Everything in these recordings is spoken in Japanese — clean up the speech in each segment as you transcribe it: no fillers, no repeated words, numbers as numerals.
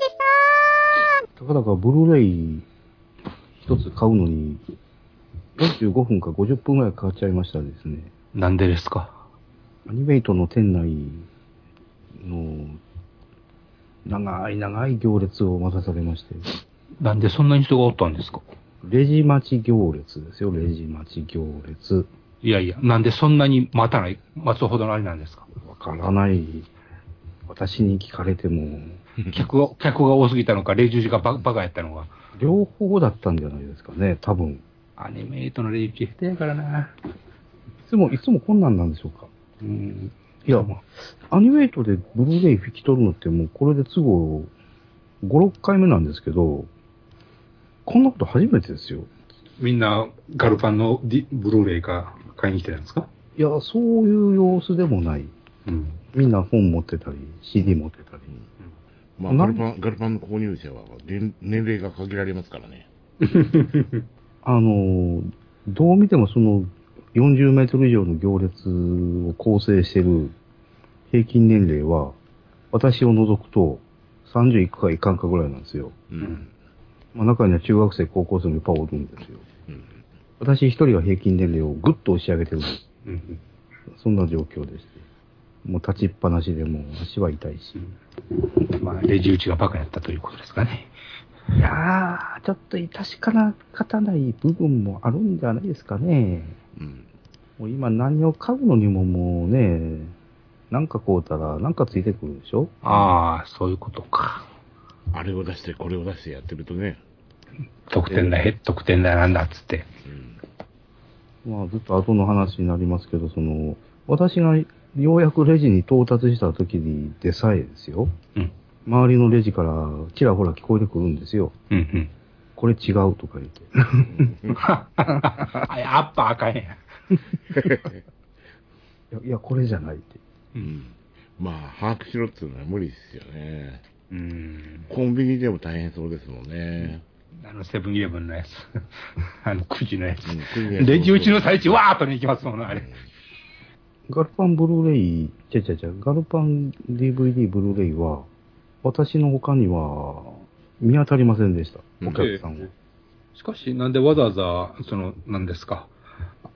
さん。たかだかブルーレイ一つ買うのに45分か50分ぐらいかかっちゃいましたですね。なんでですか？アニメイトの店内の長い長い行列を待たされまして。なんでそんなに人がおったんですか？レジ待ち行列ですよ、レジ待ち行列。いやいや、なんでそんなに待つほどのあれなんですか？わからない、私に聞かれても。客が多すぎたのか、レジがバカやったのか、両方だったんじゃないですかね、多分。アニメイトのレジ下手やからな。いつもこんなんなんでしょうか。いや、アニメイトでブルーレイ引き取るのってもうこれで都合5、6回目なんですけど、こんなこと初めてですよ。みんなガルパンのブルーレイか買いに来てたんですか？いや、そういう様子でもない。うん、みんな本持ってたり CD 持ってたり、うん、まあ、ガルパンの購入者は年齢が限られますからね。どう見てもその40メートル以上の行列を構成している平均年齢は私を除くと30いくかいかんかぐらいなんですよ、うん。まあ、中には中学生高校生もいっぱいおるんですよ、うん、私一人が平均年齢をぐっと押し上げてる、うん、そんな状況でして、もう立ちっぱなしでもう足は痛いし、まあレジ打ちがバカやったということですかね。いやー、ちょっと確かな方ない部分もあるんじゃないですかね、うん、もう今何を買うのにももうね、なんか買うたらなんかついてくるでしょ。ああ、そういうことか。あれを出してこれを出してやってるとね、得点だなんだっつって、うん、まあずっと後の話になりますけど、その私がようやくレジに到達した時にでさえですよ、うん、周りのレジからちらほら聞こえてくるんですよ、うんうん、これ違うとか言ってやっぱあかんやんいやこれじゃないって、うん、まあ把握しろっていうのは無理ですよね、うん、コンビニでも大変そうですもんね、うん、セブンイレブンのやつ9時のやつ、うん、レジ打ちの最中わーっとに行きますもんね、あれ、うん。ガルパンブルーレイ、ガルパン DVD ブルーレイは、私の他には見当たりませんでした、お客さんは。しかし、なんでわざわざ、なんですか、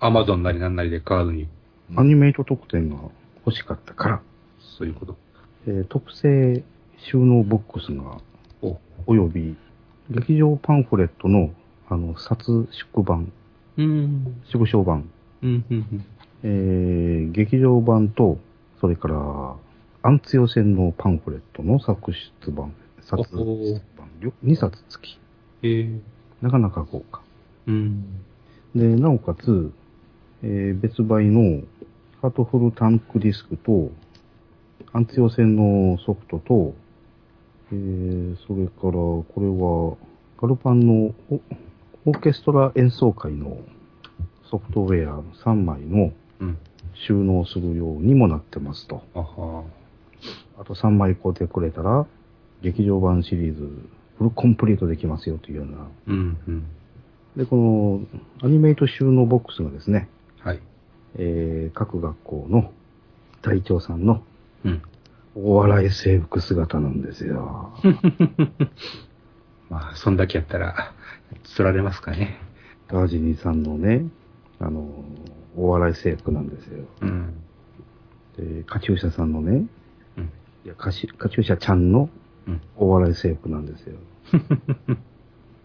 アマゾンなりなんなりで買わずに。アニメイト特典が欲しかったから。そういうこと。特製収納ボックスが、および、劇場パンフレットの、冊縮版、縮小版。うんうんうん。劇場版と、それから、アンツヨ戦のパンフレットの作出版、2冊付き。なかなか豪華。うん、で、なおかつ、別売のハートフルタンクディスクと、アンツヨ戦のソフトと、それから、これは、ガルパンのオーケストラ演奏会のソフトウェア3枚の、うん、収納するようにもなってますと。 あと3枚買うてくれたら劇場版シリーズフルコンプリートできますよというような、うんうん、でこのアニメイト収納ボックスがですね、はい、各学校の隊長さんのお笑い制服姿なんですよまあそんだけやったら釣られますかね。ダージニーさんのね、お笑い制服なんですよ、うん、でカチューシャさんのね、うん、いやカチューシャちゃんのお笑い制服なんですよ、うん、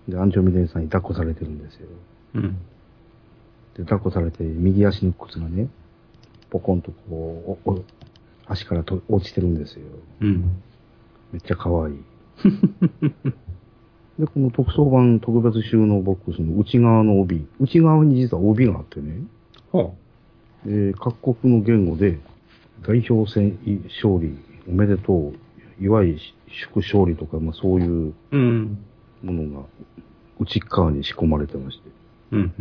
でアンジョミレイさんに抱っこされてるんですよ、うん、で抱っこされて右足の靴がねポコンとこう足から落ちてるんですよ、うん、めっちゃ可愛いでこの特装版特別収納ボックスの内側の帯、内側に実は帯があってね、はあ、で各国の言語で代表戦勝利おめでとう祝い祝勝利とか、まあ、そういうものが内側に仕込まれてまして、うん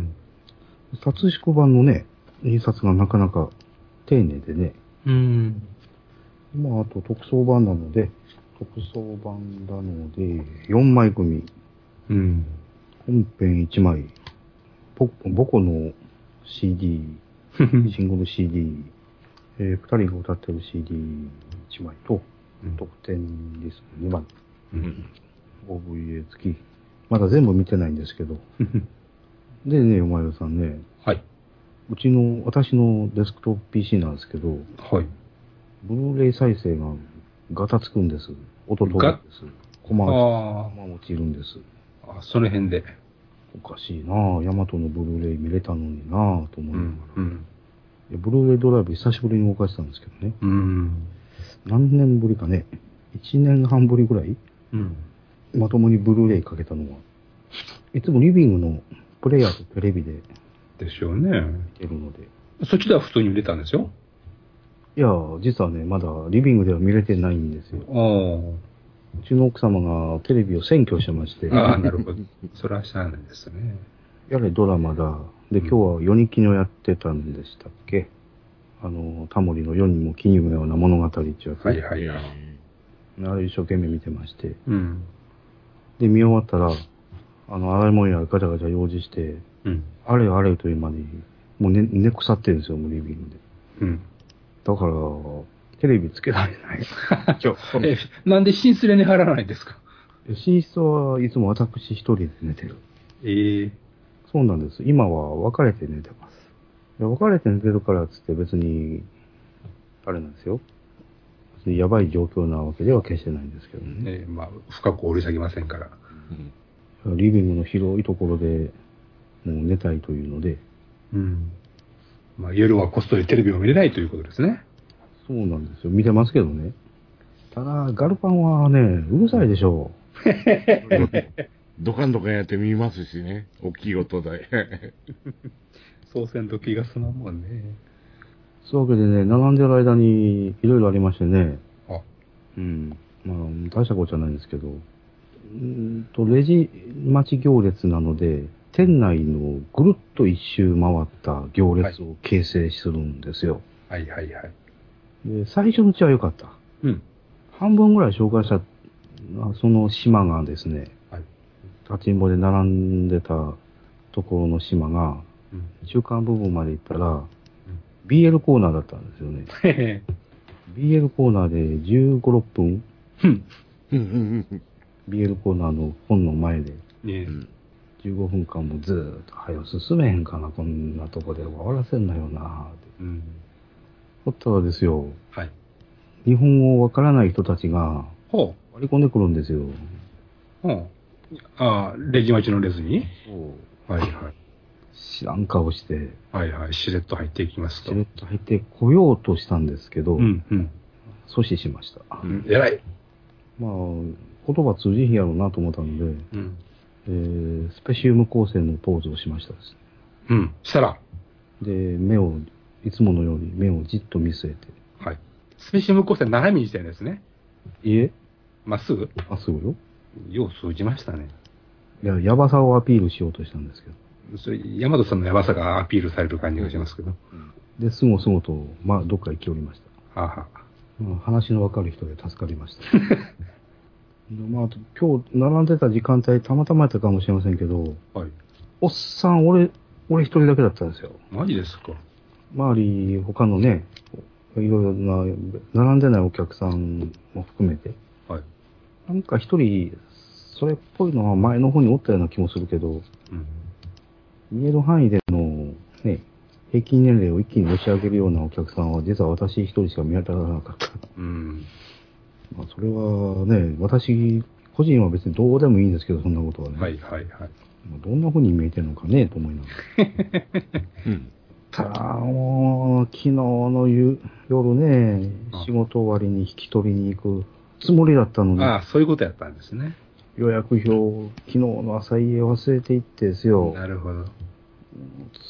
うん、冊縮版のね印刷がなかなか丁寧でね、うん、まああと特装版なので4枚組、うん、本編1枚ボコの CD シングル CD 2人が歌ってる CD1 枚と、うん、特典ですね2枚うん、OVA 付き。まだ全部見てないんですけど。でね、お前らさんね。はい。うちの、私のデスクトップ PC なんですけど。はい。ブルーレイ再生がガタつくんです。音通るんです。コマ落ちるんです。あ、その辺で。おかしいなぁ。ヤマトのブルーレイ見れたのになぁと思いながら、うんうん。ブルーレイドライブ久しぶりに動かしたんですけどね。うん、何年ぶりかね。1年半ぶりぐらい、うん、まともにブルーレイかけたのは。いつもリビングのプレイヤーとテレビで。でしょうね。見てるので。そっちでは普通に見れたんですよ。いや、実はね、まだリビングでは見れてないんですよ。ああ。うちの奥様がテレビを占拠してまして。ああ、なるほど。それはしゃあないですね。やれドラマだ。で、今日は4人記念をやってたんでしたっけ、タモリの4人も記念のような物語っていうやつ。はいはいはい。あれ一生懸命見てまして。うん。で、見終わったら、洗い物やガチャガチャ用事して、うん、あれあれという間に、もう寝腐ってるんですよ、もうリビングで。うん。だから、テレビつけられない。なんで寝室で寝張らないんですか？寝室はいつも私一人で寝てる。そうなんです。今は別れて寝てます。別れて寝てるからつって別に、あれなんですよ。別にやばい状況なわけでは決してないんですけどね。まあ、深く掘り下げませんから。うん、リビングの広いところでもう寝たいというので。うん。まあ、夜はこっそりテレビを見れないということですね。そうなんですよ。見てますけどね。ただ、ガルパンはね、うるさいでしょう。ドカンドカンやって見ますしね。大きい音で。そうせんと気が済まんもんね。そういうわけでね、並んでる間にいろいろありましてね。あ。うん。まあ、大したことじゃないんですけど。レジ待ち行列なので、店内のぐるっと一周回った行列を形成するんですよ。はい、はい、はいはい。で最初のうちは良かった、うん。半分ぐらい紹介した、その島がですね、はい、立ちんぼで並んでたところの島が、うん、中間部分まで行ったら、うん、BL コーナーだったんですよね。BL コーナーで15、6分BL コーナーの本の前で、うん、15分間もずーっと、早く進めへんかな、こんなとこで終わらせんなよなって。うん、だったらですよ、はい、日本語わからない人たちが割り込んでくるんですよ。ああ、レジ待ちのレズに、はいはい、知らん顔して、はいはい、しれっと入っていきますと。しれっと入ってこようとしたんですけど、うんうん、阻止しました。えらい。まあ、言葉通じひんやろうなと思ったので、うんスペシウム光線のポーズをしましたです、ね。うん、したらで、目をいつものように目をじっと見据えて。はい。スペシウム光線斜めにしてるんですね。いえ。まっすぐ？まっすぐよ。よう通じましたね。いや、やばさをアピールしようとしたんですけど。それ、大和さんのやばさがアピールされる感じがしますけど。うん、で、すごすごと、まあ、どっか行きおりました。はは。まあ、話のわかる人で助かりました。まあ、今日、並んでた時間帯、たまたまやったかもしれませんけど、はい。おっさん、俺一人だけだったんですよ。マジですか？周り、他のね、いろいろな、並んでないお客さんも含めて。はい。なんか一人、それっぽいのは前の方におったような気もするけど、うん、見える範囲での、ね、平均年齢を一気に押し上げるようなお客さんは、実は私一人しか見当たらなかった。うん。まあ、それはね、私、個人は別にどうでもいいんですけど、そんなことはね。はいはいはい。どんな風に見えてるのかね、と思いながら。うん。もう昨日の夜ね、仕事終わりに引き取りに行くつもりだったのに。ああ、そういうことやったんですね。予約表、昨日の朝家忘れていってですよ。なるほど。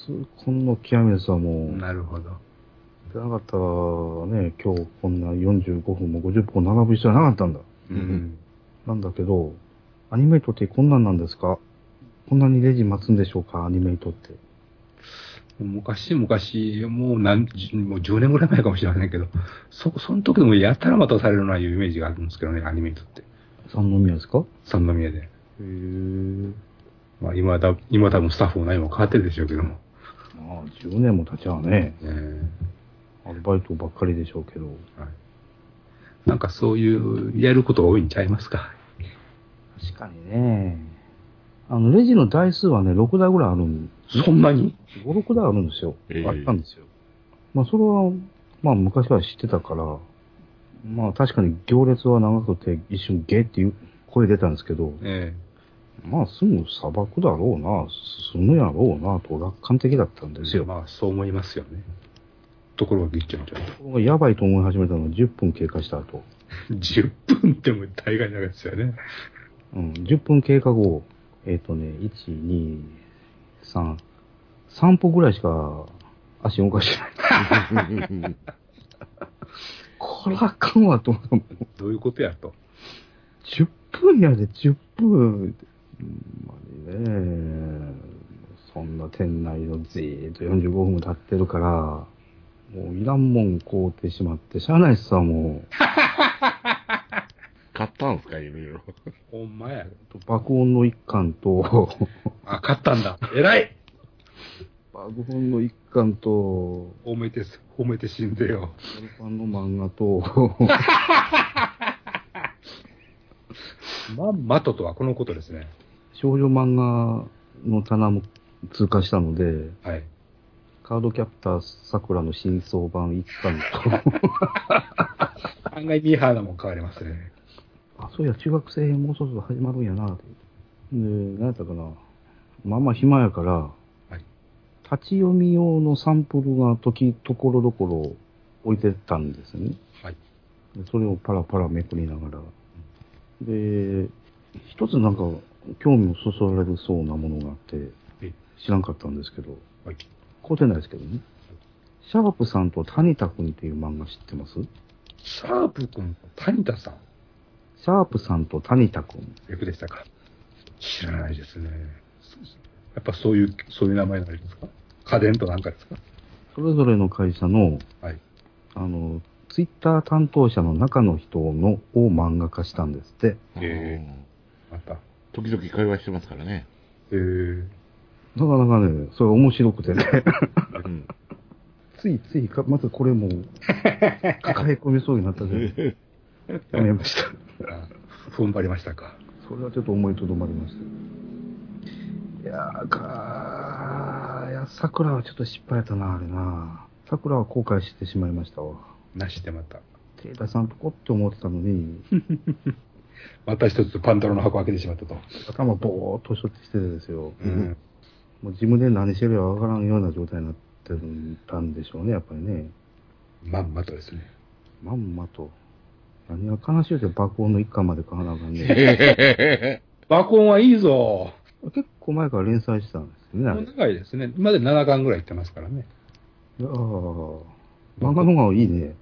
痛恨の極めですわ、もう。なるほど。じゃなかったらね、今日こんな45分も50分も並ぶ必要はなかったんだ。うん。なんだけど、アニメイトってこんなんなんですか？こんなにレジ待つんでしょうか、アニメイトって。昔、もう10年ぐらい前かもしれませんけど、その時でもやたらまたされるなというイメージがあるんですけどね、アニメにとって。三宮ですか？三宮で。へぇ、まあ今多分スタッフも何も変わってるでしょうけども。まあ、10年も経っちゃうね。アルバイトばっかりでしょうけど。はい、なんかそういう、やることが多いんちゃいますか。確かにね、レジの台数はね、6台ぐらいあるんです。そんなに ?5、6台あるんですよ。あったんですよ。まあ、それは、まあ、昔から知ってたから、まあ、確かに行列は長くて、一瞬ゲーっていう声出たんですけど、まあ、すぐ砂漠だろうな、進むやろうな、と楽観的だったんですよ。まあ、そう思いますよね。ところがぎっちゃぎちゃ。ところがやばいと思い始めたのは10分経過した後。10分っても大概長いですよね。うん、10分経過後、1、2、3、3歩ぐらいしか足動かしてない。これあかんわと思う。どういうことやと。10分やで、10分。まあね、そんな店内のじーっと45分も経ってるから、もういらんもん買うてしまって、しゃあないっすわ、もう。買ったんすか、夢を。ほんまや。爆音の一環と。あ、買ったんだ。偉い爆音の一環と、褒めて死んでよ。アルパンの漫画と、まんまととはこのことですね。少女漫画の棚も通過したので、はい。カードキャプター桜の新装版一巻と。案外ミーハーなもん買われますね。あ、そういや、中学生編もうそろそろ始まるんやなって。で、何やったかな。まあまあ暇やから、はい、立ち読み用のサンプルがところどころ置いてたんですね。はい。それをパラパラめくりながら。で、一つなんか興味をそそられるそうなものがあって、知らんかったんですけど、はい。こうてないですけどね。シャープさんとタニタ君っていう漫画知ってます？シャープ君とタニタさん？シャープさんとタニタ君。役でしたか？知らないですね。やっぱそういう名前になりますか？家電となんかですか？それぞれの会社の、はい、ツイッター担当者の中の人のを漫画化したんですって。また。時々会話してますからね。なかなかね、それ面白くてね、うん、ついまたこれも抱え込みそうになったでやめました踏ん張りましたか。それはちょっと思いとどまりました。いやーかー、いや桜はちょっと失敗やったな、あれな。桜は後悔してしまいましたわ。なしてまたテータさんとこって思ってたのにまた一つパンタロンの箱開けてしまったと。頭ボーっとしてですよ、うん、もう自分で何してるかわからんような状態になってたんでしょうね、やっぱりね。まんまとですね。まんまと。何が悲しいって爆音の一巻まで買わなあかんね。爆音はいいぞ。結構前から連載してたんですね。もう長いですね。今で7巻ぐらいいってますからね。いやー、漫画の方がいいね。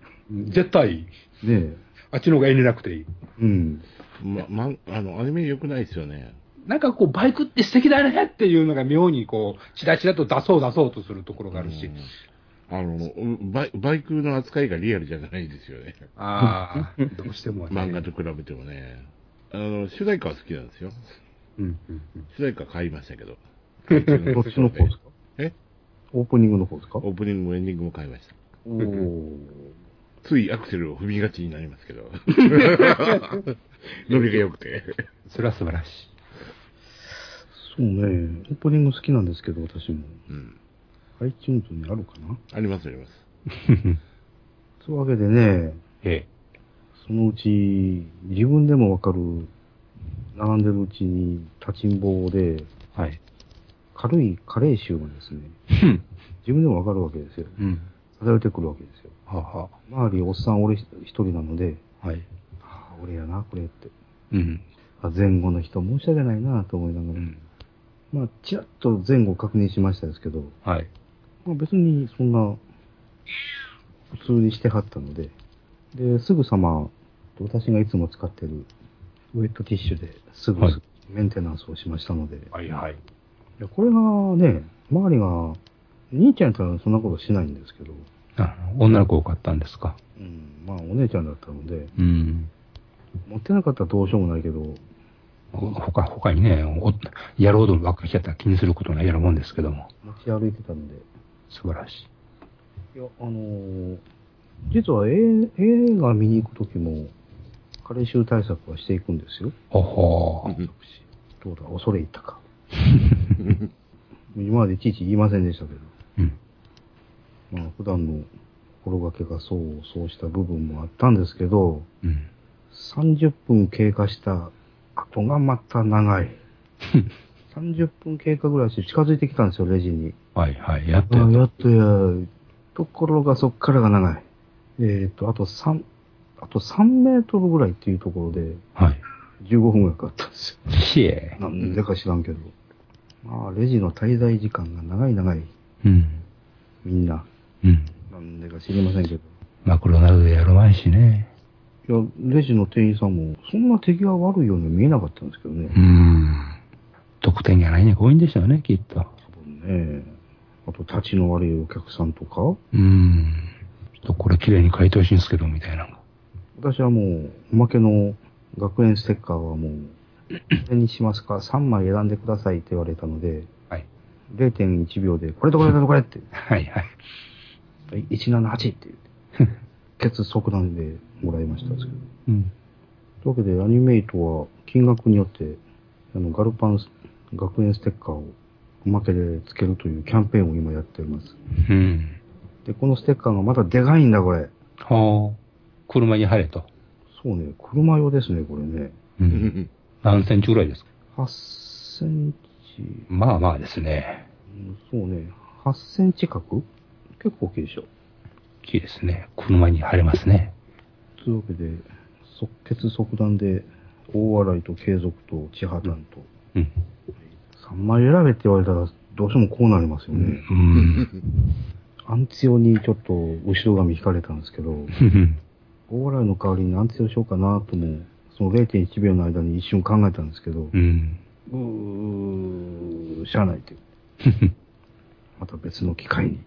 絶対いい。ねえ。あっちの方が遠慮なくていい。うん。アニメ良くないですよね。なんかこう、バイクって素敵だねっていうのが妙にこう、チラチラと出そうとするところがあるし。バイクの扱いがリアルじゃないですよね。ああ、どうしても、ね、漫画と比べてもね。主題歌は好きなんですよ。うんうんうん、主題歌買いましたけど。どっちの方ですか？オープニングの方ですか？オープニングもエンディングも買いました。ついアクセルを踏みがちになりますけど。伸びが良くて。それは素晴らしい。そうね。オープニング好きなんですけど、私も。うん。iTunes にあるかな？あります。そういうわけでね、そのうち、自分でもわかる、並んでるうちに立ちんぼで、はい、軽い加齢臭がですね、自分でもわかるわけですよ。うん。漂ってくるわけですよ。はは。周りおっさん俺一人なので、はい。ああ、俺やなこれって。うん。前後の人申し訳ないなと思いながら、うん、まあちらっと前後確認しましたですけど、はい。まあ別にそんな普通にしてはったので、ですぐさま私がいつも使ってるウェットティッシュですぐメンテナンスをしましたので、はいはい。これがね、周りが兄ちゃんとはそんなことしないんですけど。女の子多かったんですか？うん。まあ、お姉ちゃんだったので。うん。持ってなかったらどうしようもないけど。他にね、野郎どもばっかりやったら気にすることないやろもんですけども。持ち歩いてたんで。素晴らしい。いや、実は映画見に行くときも、加齢臭対策はしていくんですよ。ははー。どうだ、恐れ入ったか。今までいちいち言いませんでしたけど。うん。まあ、普段の心がけがそうした部分もあったんですけど、うん、30分経過した後がまた長い。30分経過ぐらいして近づいてきたんですよ、レジに。はいはい、やっとやっと。やっとや。ところがそっからが長い。あと3メートルぐらいっていうところで、はい。15分ぐらいかかったんですよ。きれい。なんでか知らんけど。まあ、レジの滞在時間が長い。うん。みんな。うん。なんでか知りませんけど。マクドナルドでやるまいしね。いや、レジの店員さんも、そんな手際悪いように見えなかったんですけどね。得点がないね、強引でしたよね、きっと。多分ね。あと、立ちの悪いお客さんとか。ちょっとこれ綺麗に書いてほしいんですけど、みたいな。私はもう、おまけの学園ステッカーはもう、これにしますか、3枚選んでくださいって言われたので、はい。0.1 秒で、これとこれとこれって。はいはい。178って言って、決即断でもらいましたですけど。うん。というわけで、アニメイトは金額によって、ガルパン学園ステッカーをおまけでつけるというキャンペーンを今やっております。うん。で、このステッカーがまたでかいんだ、これ。はあ。車に貼れと。そうね、車用ですね、これね。うん、何センチぐらいですか ?8 センチ。まあまあですね。そうね、8センチ角結構大きいでしょ。大きいですね。車に貼れますね。というわけで、即決即断で、大洗と継続と千葉団と、うん。3枚選べって言われたら、どうしてもこうなりますよね。うん。アンツ用にちょっと後ろ髪引かれたんですけど、大洗の代わりに何つよしようかなとも、その 0.1 秒の間に一瞬考えたんですけど、しゃあないって。また別の機会に。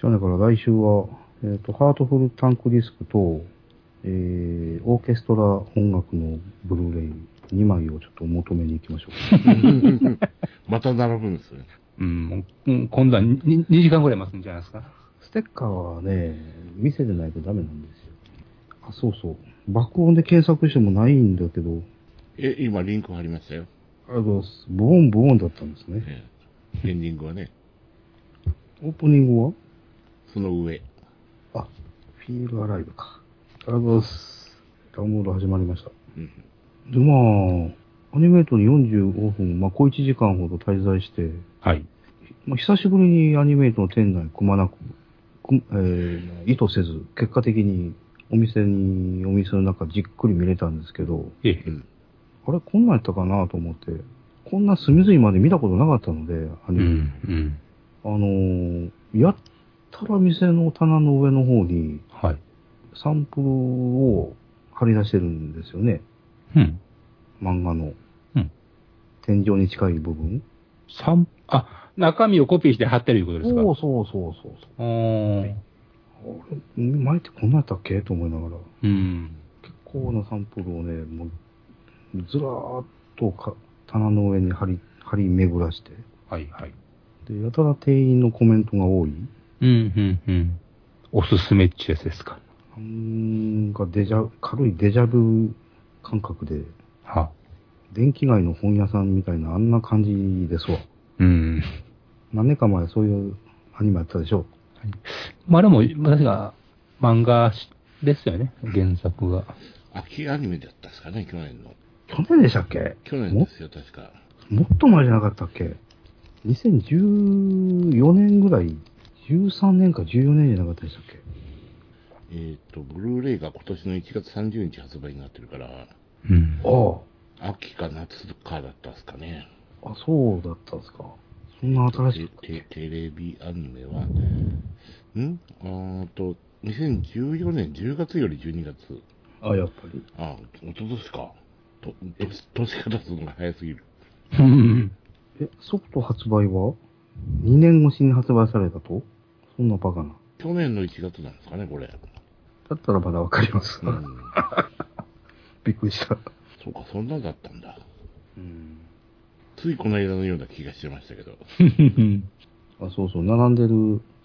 しゃあないから来週は、ハートフルタンクディスクと、オーケストラ音楽のブルーレイ2枚をちょっとお求めに行きましょう。また並ぶんですよね。うん、今度は 2時間ぐらい待つんじゃないですか。ステッカーはね、店でないとダメなんですよ。あ、そうそう。爆音で検索してもないんだけど。今リンク貼りましたよ。ボーンボーンだったんですね。エンディングはね。オープニングはその上。あ、フィールアライブか。ダウンロード始まりました。うん、で、まあ、アニメートに45分、まあ、小1時間ほど滞在して、はい。まあ、久しぶりにアニメートの店内くまなく、意図せず、結果的に、お店の中じっくり見れたんですけど、あれ、こんなんやったかなと思って、こんな隅々まで見たことなかったので、アニメ、やったら店の棚の上の方に、はい、サンプルを貼り出してるんですよね。うん、漫画の、うん、天井に近い部分。中身をコピーして貼ってるいうことですか？そう。はい前ってこんなやったっけと思いながら、結構なサンプルをね、もうずらーっと棚の上に張り巡らして、はいはい。で、やたら店員のコメントが多い。おすすめっちゅうやつですか。なんか軽いデジャブ感覚で、電気街の本屋さんみたいなあんな感じですわ。うん。何年か前そういうアニメやったでしょ。まあでも、私が漫画ですよね、原作が。秋アニメだったですかね、去年の。去年でしたっけ？去年ですよ、確か。もっと前じゃなかったっけ？2014年ぐらい、13年か14年じゃなかったでしたっけ？ブルーレイが今年の1月30日発売になってるから、うん、ああ。秋か夏かだったですかね。あ、そうだったですか。そんな新しい。テレビアニメは、2014年10月より12月。あ、やっぱり。あ、おととしか。年が経つのが早すぎる。ソフト発売は2年越しに発売されたと？そんなバカな。去年の1月なんですかね、これ。だったらまだわかります。びっくりした。そうか、そんなだったんだ。ついこの間のような気がしてましたけど。あ、そうそう、並んでる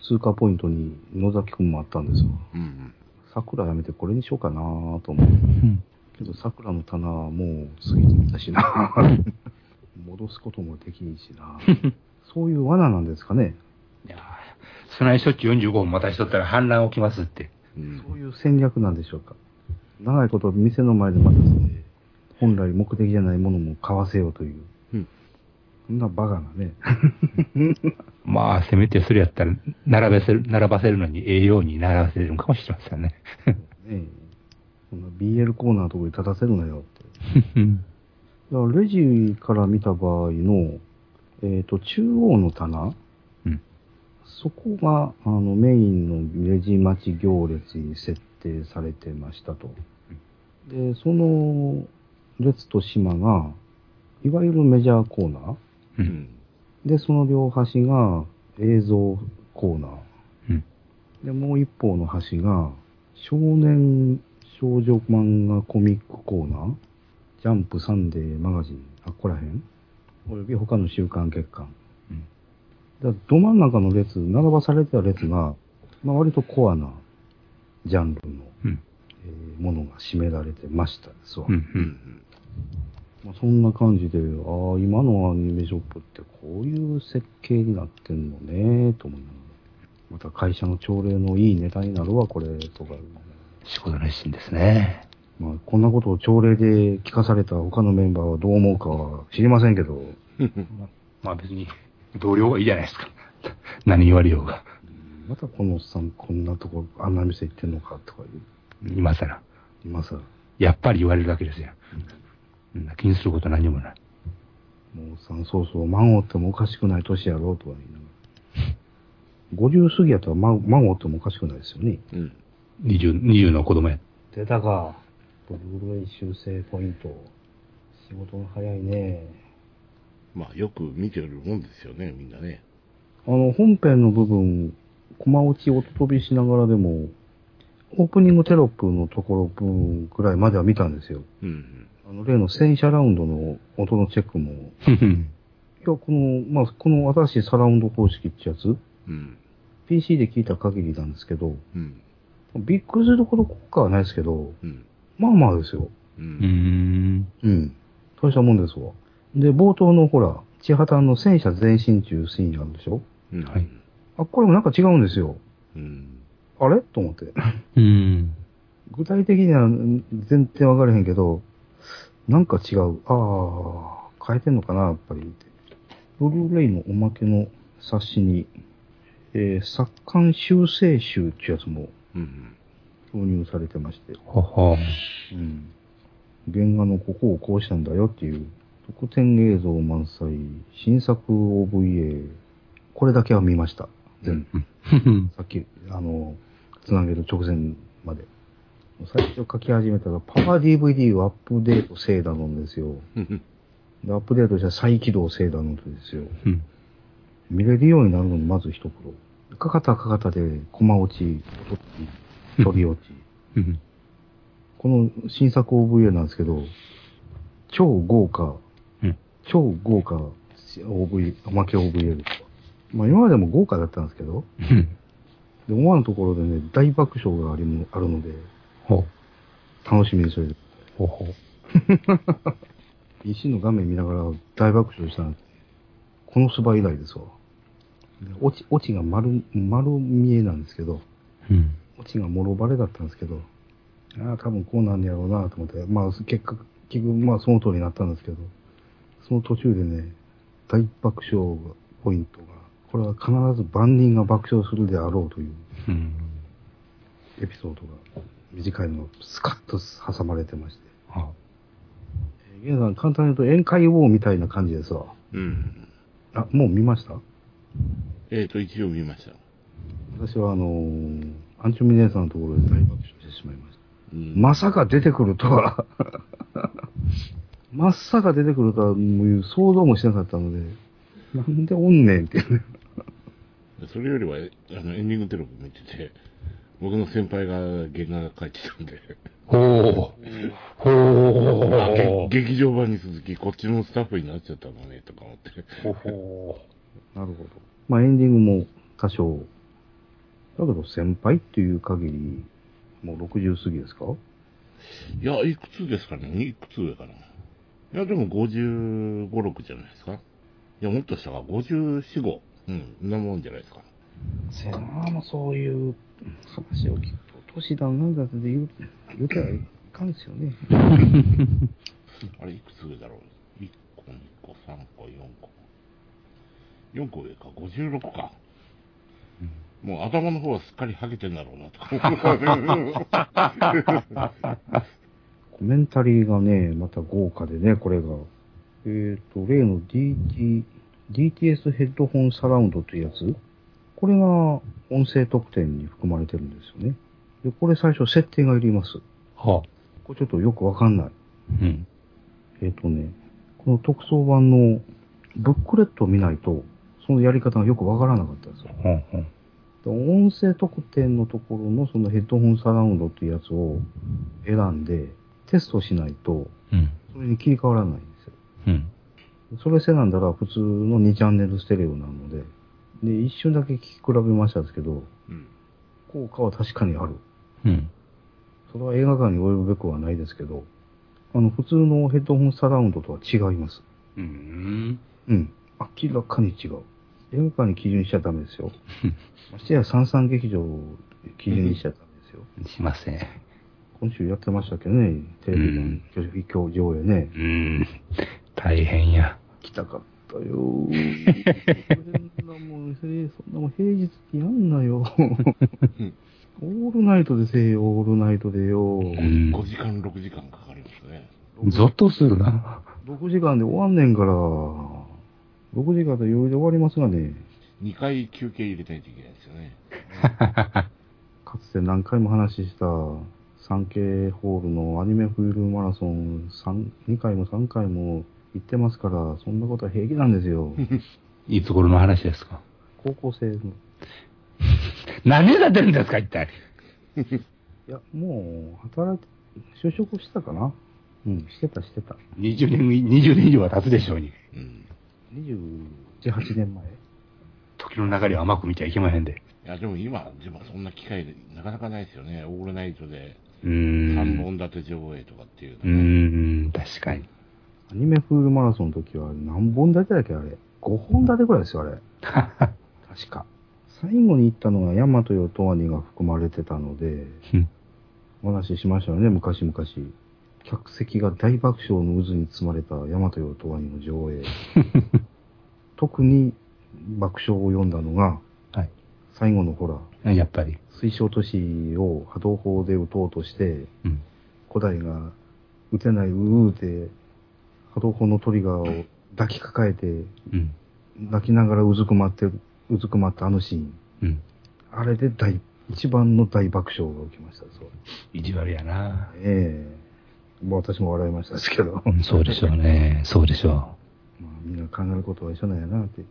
通過ポイントに野崎くんもあったんですよ。桜やめてこれにしようかなと思って。けど、桜の棚はもう過ぎてきたしな。戻すこともできんしな。そういう罠なんですかね。いや、備え処置45本待たしとったら反乱起きますって。うん、そういう戦略なんでしょうか。長いこと店の前で待たせて、本来目的じゃないものも買わせようという。うん、そんなバカなね。まあ、せめてそれやったら並ばせるのに栄養に並ばせるのかもしれませんね。ね、そんな BL コーナーのところに立たせるなよって。だからレジから見た場合の、中央の棚、うん、そこがメインのレジ待ち行列に設定されてましたと。で、その列と島が、いわゆるメジャーコーナー、うん、で、その両端が映像コーナー、うん、で、もう一方の端が少女漫画コミックコーナー、ジャンプ、サンデー、マガジン、あ、ここら辺および他の週刊月刊、うん、だど真ん中の列、並ばされてた列が、まあ、割とコアなジャンルの、うん、ものが占められてましたですわ、うんうんまあ、そんな感じで、ああ、今のアニメショップってこういう設計になってんのねと思う。また会社の朝礼のいいネタになるわ、これとか。仕事熱心ですね。まあ、こんなことを朝礼で聞かされた他のメンバーはどう思うかは知りませんけど。まあ別に同僚はいいじゃないですか。何言われようが。またこのおっさんこんなとこあんな店行ってんのかとか言う。今更。やっぱり言われるわけですよ。うん、気にすること何もない。もうおっさんそうそう、孫ってもおかしくない年やろうとは言いながら。50過ぎやったら孫ってもおかしくないですよね。うん。20の子供や。出たか。ブルーレイ修正ポイント。仕事が早いね。まあよく見てるもんですよね、みんなね。本編の部分、コマ落ち音飛びしながらでも、オープニングテロップのところ部分くらいまでは見たんですよ。うん、例の戦車ラウンドの音のチェックも。いや、この新しいサラウンド方式ってやつ、うん、PC で聞いた限りなんですけど、うん、びっくりするほど効果はないですけど、うんまあまあですよ。うん。大したもんですわ。で、冒頭のほら、千畑の戦車前進中シーンあるでしょ、うん、はい。あ、これもなんか違うんですよ。うん、あれと思って。具体的には全然わからへんけど、なんか違う。ああ、変えてんのかな、やっぱりって。ブルーレイのおまけの冊子に、作刊修正集ってやつも。うん購入されてまして、ははうん、原画のここをこうしたんだよっていう特典映像満載新作 OVA これだけは見ました。全さっきつなげる直前まで最初書き始めたらパワー DVD をアップデートせいだのんですよ。でアップデートしたら再起動せいだのんですよ。見れるようになるのにまず一苦労。かかたでコマ落ち取って飛び落ち。この新作 OVA なんですけど、超豪華 OVA、おまけ OVA ですか。まあ今までも豪華だったんですけど、で思わぬところでね、大爆笑があるので、楽しみにしておいて。石の画面見ながら大爆笑したのこのスバ以来ですわ。落ちが丸見えなんですけど、うん落ちがもろバレだったんですけど、ああ多分こうなんやろうなと思って、まあ結局まあその通りになったんですけど、その途中でね大爆笑ポイントがこれは必ず万人が爆笑するであろうというエピソードが短いのがスカッと挟まれてまして、皆さん簡単に言うと宴会王みたいな感じですわ。うん。あもう見ました？一応見ました。私はアンチョミネーさんのところで大爆笑してしまいました。うん、まさか出てくるとは、まさか出てくるとはもう想像もしなかったので、なんでおんねんっていうね。それよりはエンディングテロップ見てて、僕の先輩が原画描いてたんで。ほう。劇場版に続きこっちのスタッフになっちゃったのねとか思って。なるほど。まあエンディングも多少。だけど先輩っていう限りもう60過ぎですか？いや、いくつですかね、いくつ上かな。いや、でも55、6じゃないですか。いや、もっとしたら54、5。うん、そんなもんじゃないですか。せやな、もうそういう話を聞くと、年だなんだって言うたらいかんですよね。あれ、いくつ上だろう。1個、2個、3個、4個。4個上か、56か。もう頭の方はすっかりハゲてんだろうなとコメンタリーがね、また豪華でね、これが。例の DTS ヘッドホンサラウンドというやつ。これが音声特典に含まれてるんですよね。で、これ最初設定がいります。はあ、これちょっとよくわかんない。うん。この特装版のブックレットを見ないと、そのやり方がよくわからなかったんですよ。うんうん、音声特典のところのそのヘッドホンサラウンドっていうやつを選んでテストしないと、それに切り替わらないんですよ。うん、それ選んだら普通の2チャンネルステレオなので、で、一瞬だけ聞き比べましたですけど、うん、効果は確かにある。うん、それは映画館に及ぶべくはないですけど、普通のヘッドホンサラウンドとは違います。うん。うん。明らかに違う。映画館に基準にしちゃダメですよ。ましてや三々劇場を基準にしちゃダメですよ。しません。今週やってましたけどね、テレビの今日上映ね。大変や。来たかったよ。そんなもん平日にやんなよ。オールナイトでせよ、オールナイトでよ。5時間、6時間かかりますね。ゾッとするな。6時間で終わんねんから。6時間で余裕で終わりますがね。2回休憩入れないといけないですよね。かつて何回も話したサンケイホールのアニメフィルムマラソン2回も3回も行ってますから、そんなことは平気なんですよ。いつ頃の話ですか？高校生の。何が出るんですか、一体。いや、もう、就職したかな？うん、してた。20年以上は経つでしょうに。うん。28年前。時の流れを甘く見ちゃいけまへんで。いや、でも今、そんな機会なかなかないですよね。オールナイトで3本立て上映とかっていうの、ね。確かに。アニメフールマラソンの時は何本立てだっけ、あれ。5本立てぐらいですよ、あれ。確か。最後に行ったのがヤマトヨトワニが含まれてたので、お話ししましたよね、昔々。客席が大爆笑の渦に包まれたヤマトヨトワニの上映。特に爆笑を読んだのが、はい、最後のほら、やっぱり水晶都市を波動砲で撃とうとして、古代が撃てないううーって波動砲のトリガーを抱きかかえて、泣きながらうずくまったあのシーン。あれで一番の大爆笑が起きました。そう。意地悪やな。まあ私も笑いましたですけど。そうでしょうね。そうでしょう。まあみんな考えることは一緒なんやなって。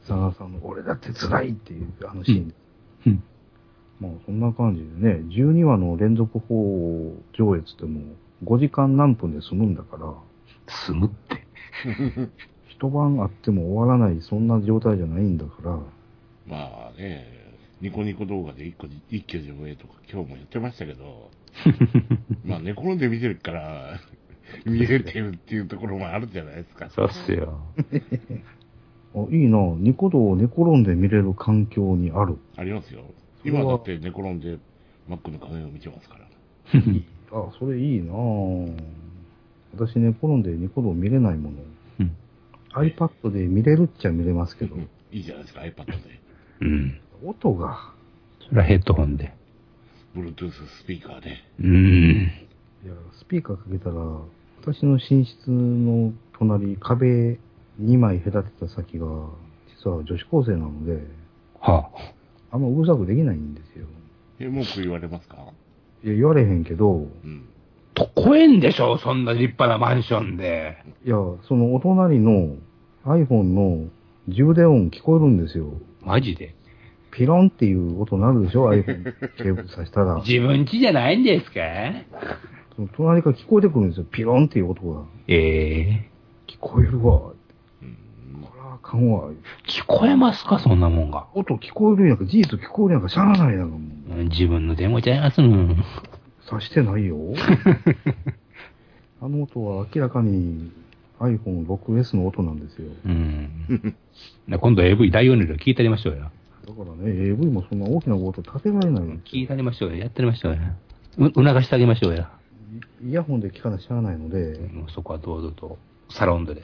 佐川さんの俺だって辛いっていうあのシーン。まあそんな感じでね、12話の連続放上映つっても5時間何分で済むんだから。済むって。一晩あっても終わらない、そんな状態じゃないんだから。まあね、ニコニコ動画で一挙上映とか今日もやってましたけど、まあ寝転んで見てるから見えてるっていうところもあるじゃないですか。そうっすよ。いいな、ニコ動を寝転んで見れる環境にある。ありますよ。今だって寝転んでマックの画面を見てますから。あ、それいいな。私寝転んでニコ動見れないもの。iPad で見れるっちゃ見れますけど。いいじゃないですか、iPad で。音が。それはヘッドホンで。Bluetooth スピーカーで。いや、スピーカーかけたら、私の寝室の隣、壁2枚隔てた先が、実は女子高生なので、あんまうるさくできないんですよ。文句言われますか？いや、言われへんけど、とこえんでしょ、そんな立派なマンションで。いや、そのお隣の iPhone の充電音聞こえるんですよ。マジでピロンっていう音なるでしょ、iPhone ケーブルさしたら。自分家じゃないんですか？その隣から聞こえてくるんですよ、ピロンっていう音が。聞こえるわ。こらあかんわ。聞こえますか、そんなもんが。音聞こえるんやんか、事実聞こえるんやんか、しゃあないやんかもう。自分の電話ちゃいますもん。刺してないよ。あの音は明らかに iPhone6S の音なんですよ。うん。今度 AV 大音量聞いてありましょうよ。だからね、AV もそんな大きな音立てられないの。聞いてありましょうよ。やってありましょうよ。促してあげましょうよ。イヤホンで聞かなしゃあないので、うん、そこは堂々とサロンドで。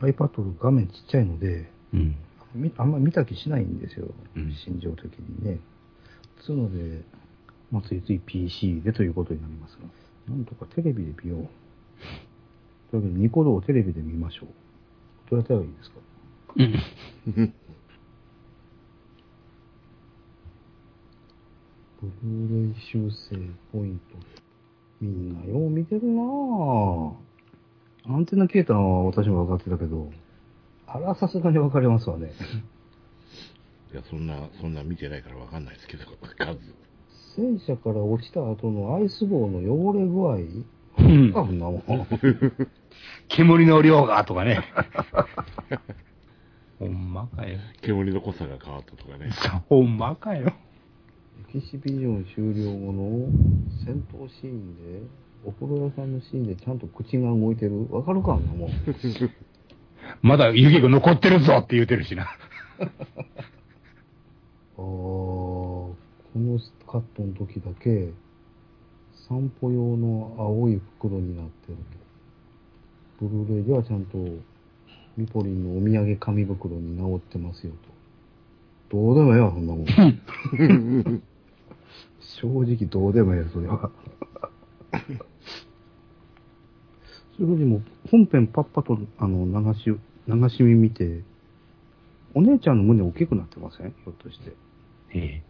iPad 画面ちっちゃいので、うん、あんまり見た気しないんですよ、うん、心情的にね。つうので、まあ、ついつい PC でということになりますが、なんとかテレビで見よう。というわけでニコ動をテレビで見ましょう。どうやったらいいですか？うん。ブルーレイ修正ポイント。みんなよう見てるなぁ。アンテナ消えたのは私も分かってたけど、あらさすがに分かりますわね。いや、そんな見てないから分かんないですけど、数。戦車から落ちた後のアイス棒の汚れ具合、うん、そんなもん。煙の量がとかね。ほんまかよ。煙の濃さが変わったとかね。ほんまかよ。エキシビジョン終了後の戦闘シーンで、お風呂屋さんのシーンでちゃんと口が動いてる。わかるかな、もう。まだ湯気が残ってるぞって言うてるしな。ああ、このカットの時だけ、散歩用の青い袋になってる。ブルーレイではちゃんとミポリンのお土産紙袋に直ってますよと。どうでもええわ、そんなもん。正直どうでもええ、それは。それよりも本編パッパと流し見見て、お姉ちゃんの胸大きくなってません？ひょっとして。え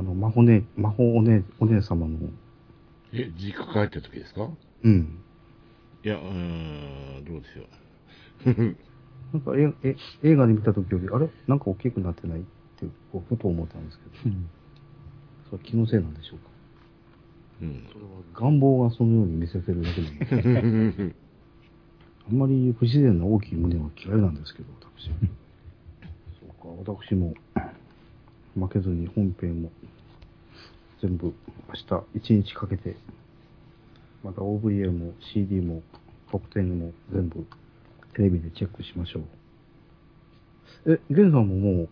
え。魔法お姉様の。実家帰った時ですか？うん。いや、どうでしょう。なんか映画で見た時より、あれなんか大きくなってないって、こうふと思ったんですけど。それは気のせいなんでしょうか？うん。それは願望がそのように見せてるだけなんで。あんまり不自然な大きい胸は嫌いなんですけど、私。そうか、私も。負けずに本編も全部明日1日かけて、また OVA も CD もトップ10も全部テレビでチェックしましょう。ゲンさんももう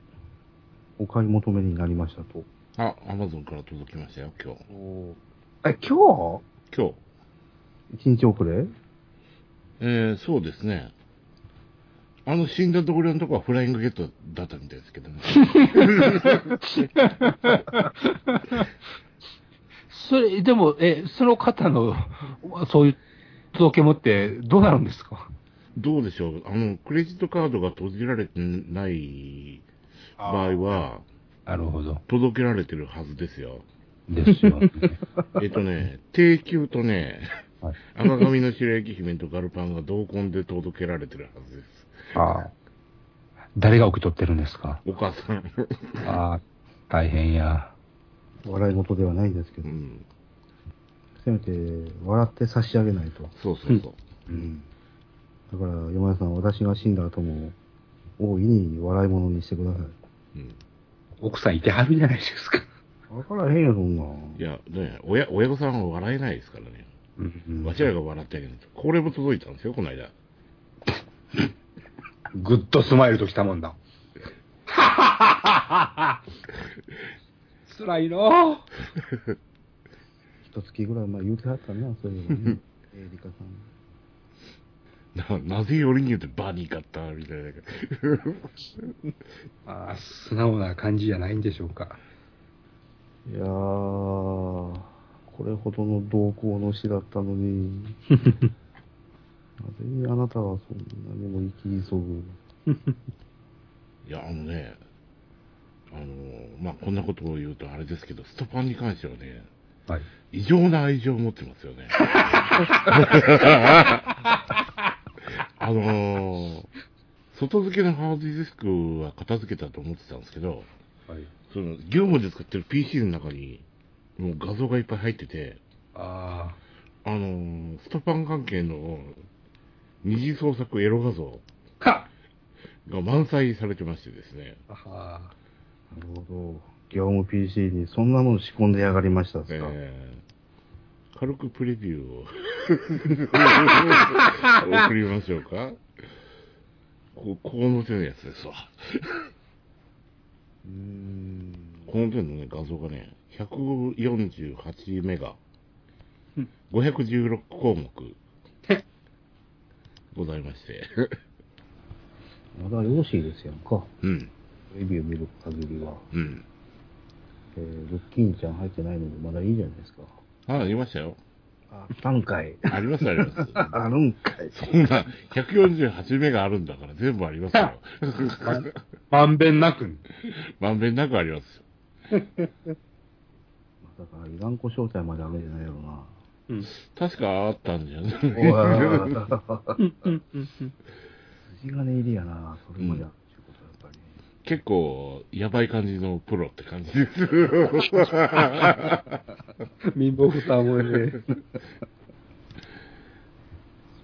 お買い求めになりましたと。あ、Amazon から届きましたよ、今日。今日 ?1 日遅れ？そうですね。死んだところのとこはフライングゲットだったみたいですけどね。それ、でも、その方の、そういう届け持ってどうなるんですか？どうでしょう。クレジットカードが閉じられてない場合は、なるほど。届けられてるはずですよ。ですよ。定休とね、はい、赤髪の白雪姫とガルパンが同梱で届けられてるはずです。ああ、誰が受け取ってるんですか？お母さん。ああ、大変や。笑い事ではないですけど、うん、せめて笑って差し上げないと。そう、うん、だから山田さん、私が死んだ後も大いに笑い物にしてください、うん、奥さんいてはるじゃないですか。分からへんよ、そんな。いや、ね、親御さんは笑えないですからね、うん、わしらが笑ってあげないと。これも届いたんですよ、この間。グッドスマイルときたもんだ。はははは。つらいの。一月ぐらい前言うてはったな、そういうのね。エリカさん。なぜよりによってバニー買ったみたいな。まあ、素直な感じじゃないんでしょうか。いやー、これほどの同行の死だったのに。なぜあなたはそんなにも生き急ぐ。いや、まあ、こんなことを言うとあれですけど、ストパンに関してはね、はい、異常な愛情を持ってますよね。外付けのハードディスクは片付けたと思ってたんですけど、はい、その業務で使ってる PC の中にもう画像がいっぱい入ってて、ストパン関係の二次創作エロ画像が満載されてましてですね。ああ、なるほど。業務 PC にそんなもの仕込んでやがりましたですか。軽くプレビューを送りましょうか。この手のやつですわ。この手のね、画像がね、148メガ、516項目ございまして。まだよろしいですやんか。うん。レビュー見る限りは。うん。ルッキーニちゃん入ってないのでまだいいじゃないですか。ありましたよ。あったんかい。ありますあります。あるんかい。そんな148目があるんだから全部ありますよ。まんべんなく。まんべんなくありますよ。まさかイランコ招待まであるんじゃないよな。うん。確かあったんじゃない。筋金入りやな。それまで。うん、結構やばい感じのプロって感じです。貧乏くさ思えね。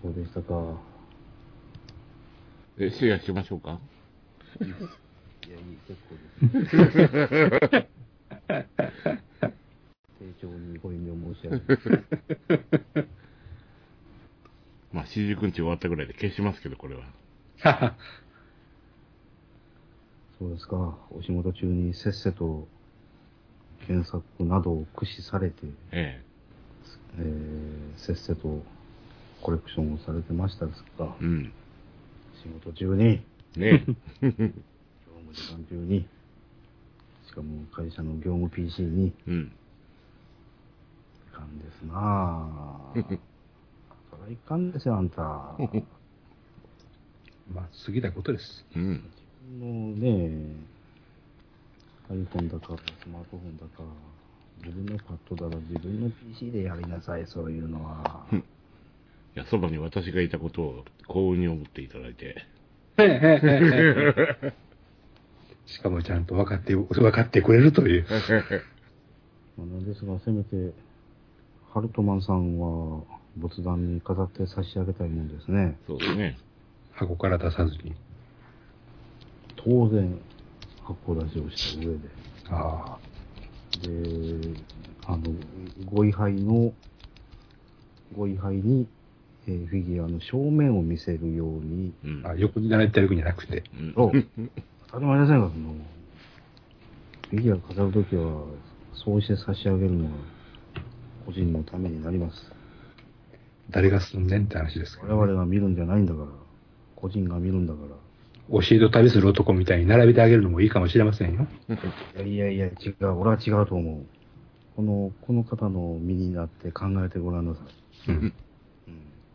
そうでしたか。シェアしましょうか。いやいい結構です。丁重にご遠慮申し上げます。まあ49日終わったぐらいで消しますけどこれは。そうですか。お仕事中にせっせと検索などを駆使されて、せっせとコレクションをされてましたですか。うん。仕事中に、ね、業務時間中に、しかも会社の業務 PC に、うん。いかんですなぁ。そらいかんですよ、あんた。まあ、過ぎたことです。うん。のね、iPhone だかスマートフォンだか自分のパッドだら自分の PC でやりなさい、そういうのは。いや、そばに私がいたことを幸運に思っていただいて。しかもちゃんと分かってくれるという。なんですが、せめてハルトマンさんは仏壇に飾って差し上げたいもんですね。そうですね。箱から出さずに。当然箱出しをした上で、で、ご位牌に、フィギュアの正面を見せるように、うん、あ、横に並べてるんじゃなくて、当たり前ですね。フィギュア飾るときはそうして差し上げるのは個人のためになります。誰がすんねんって話ですから、ね。我々が見るんじゃないんだから、個人が見るんだから。教えと旅する男みたいに並べてあげるのもいいかもしれませんよ。いや、違う。俺は違うと思う。この方の身になって考えてごらんなさい。うん。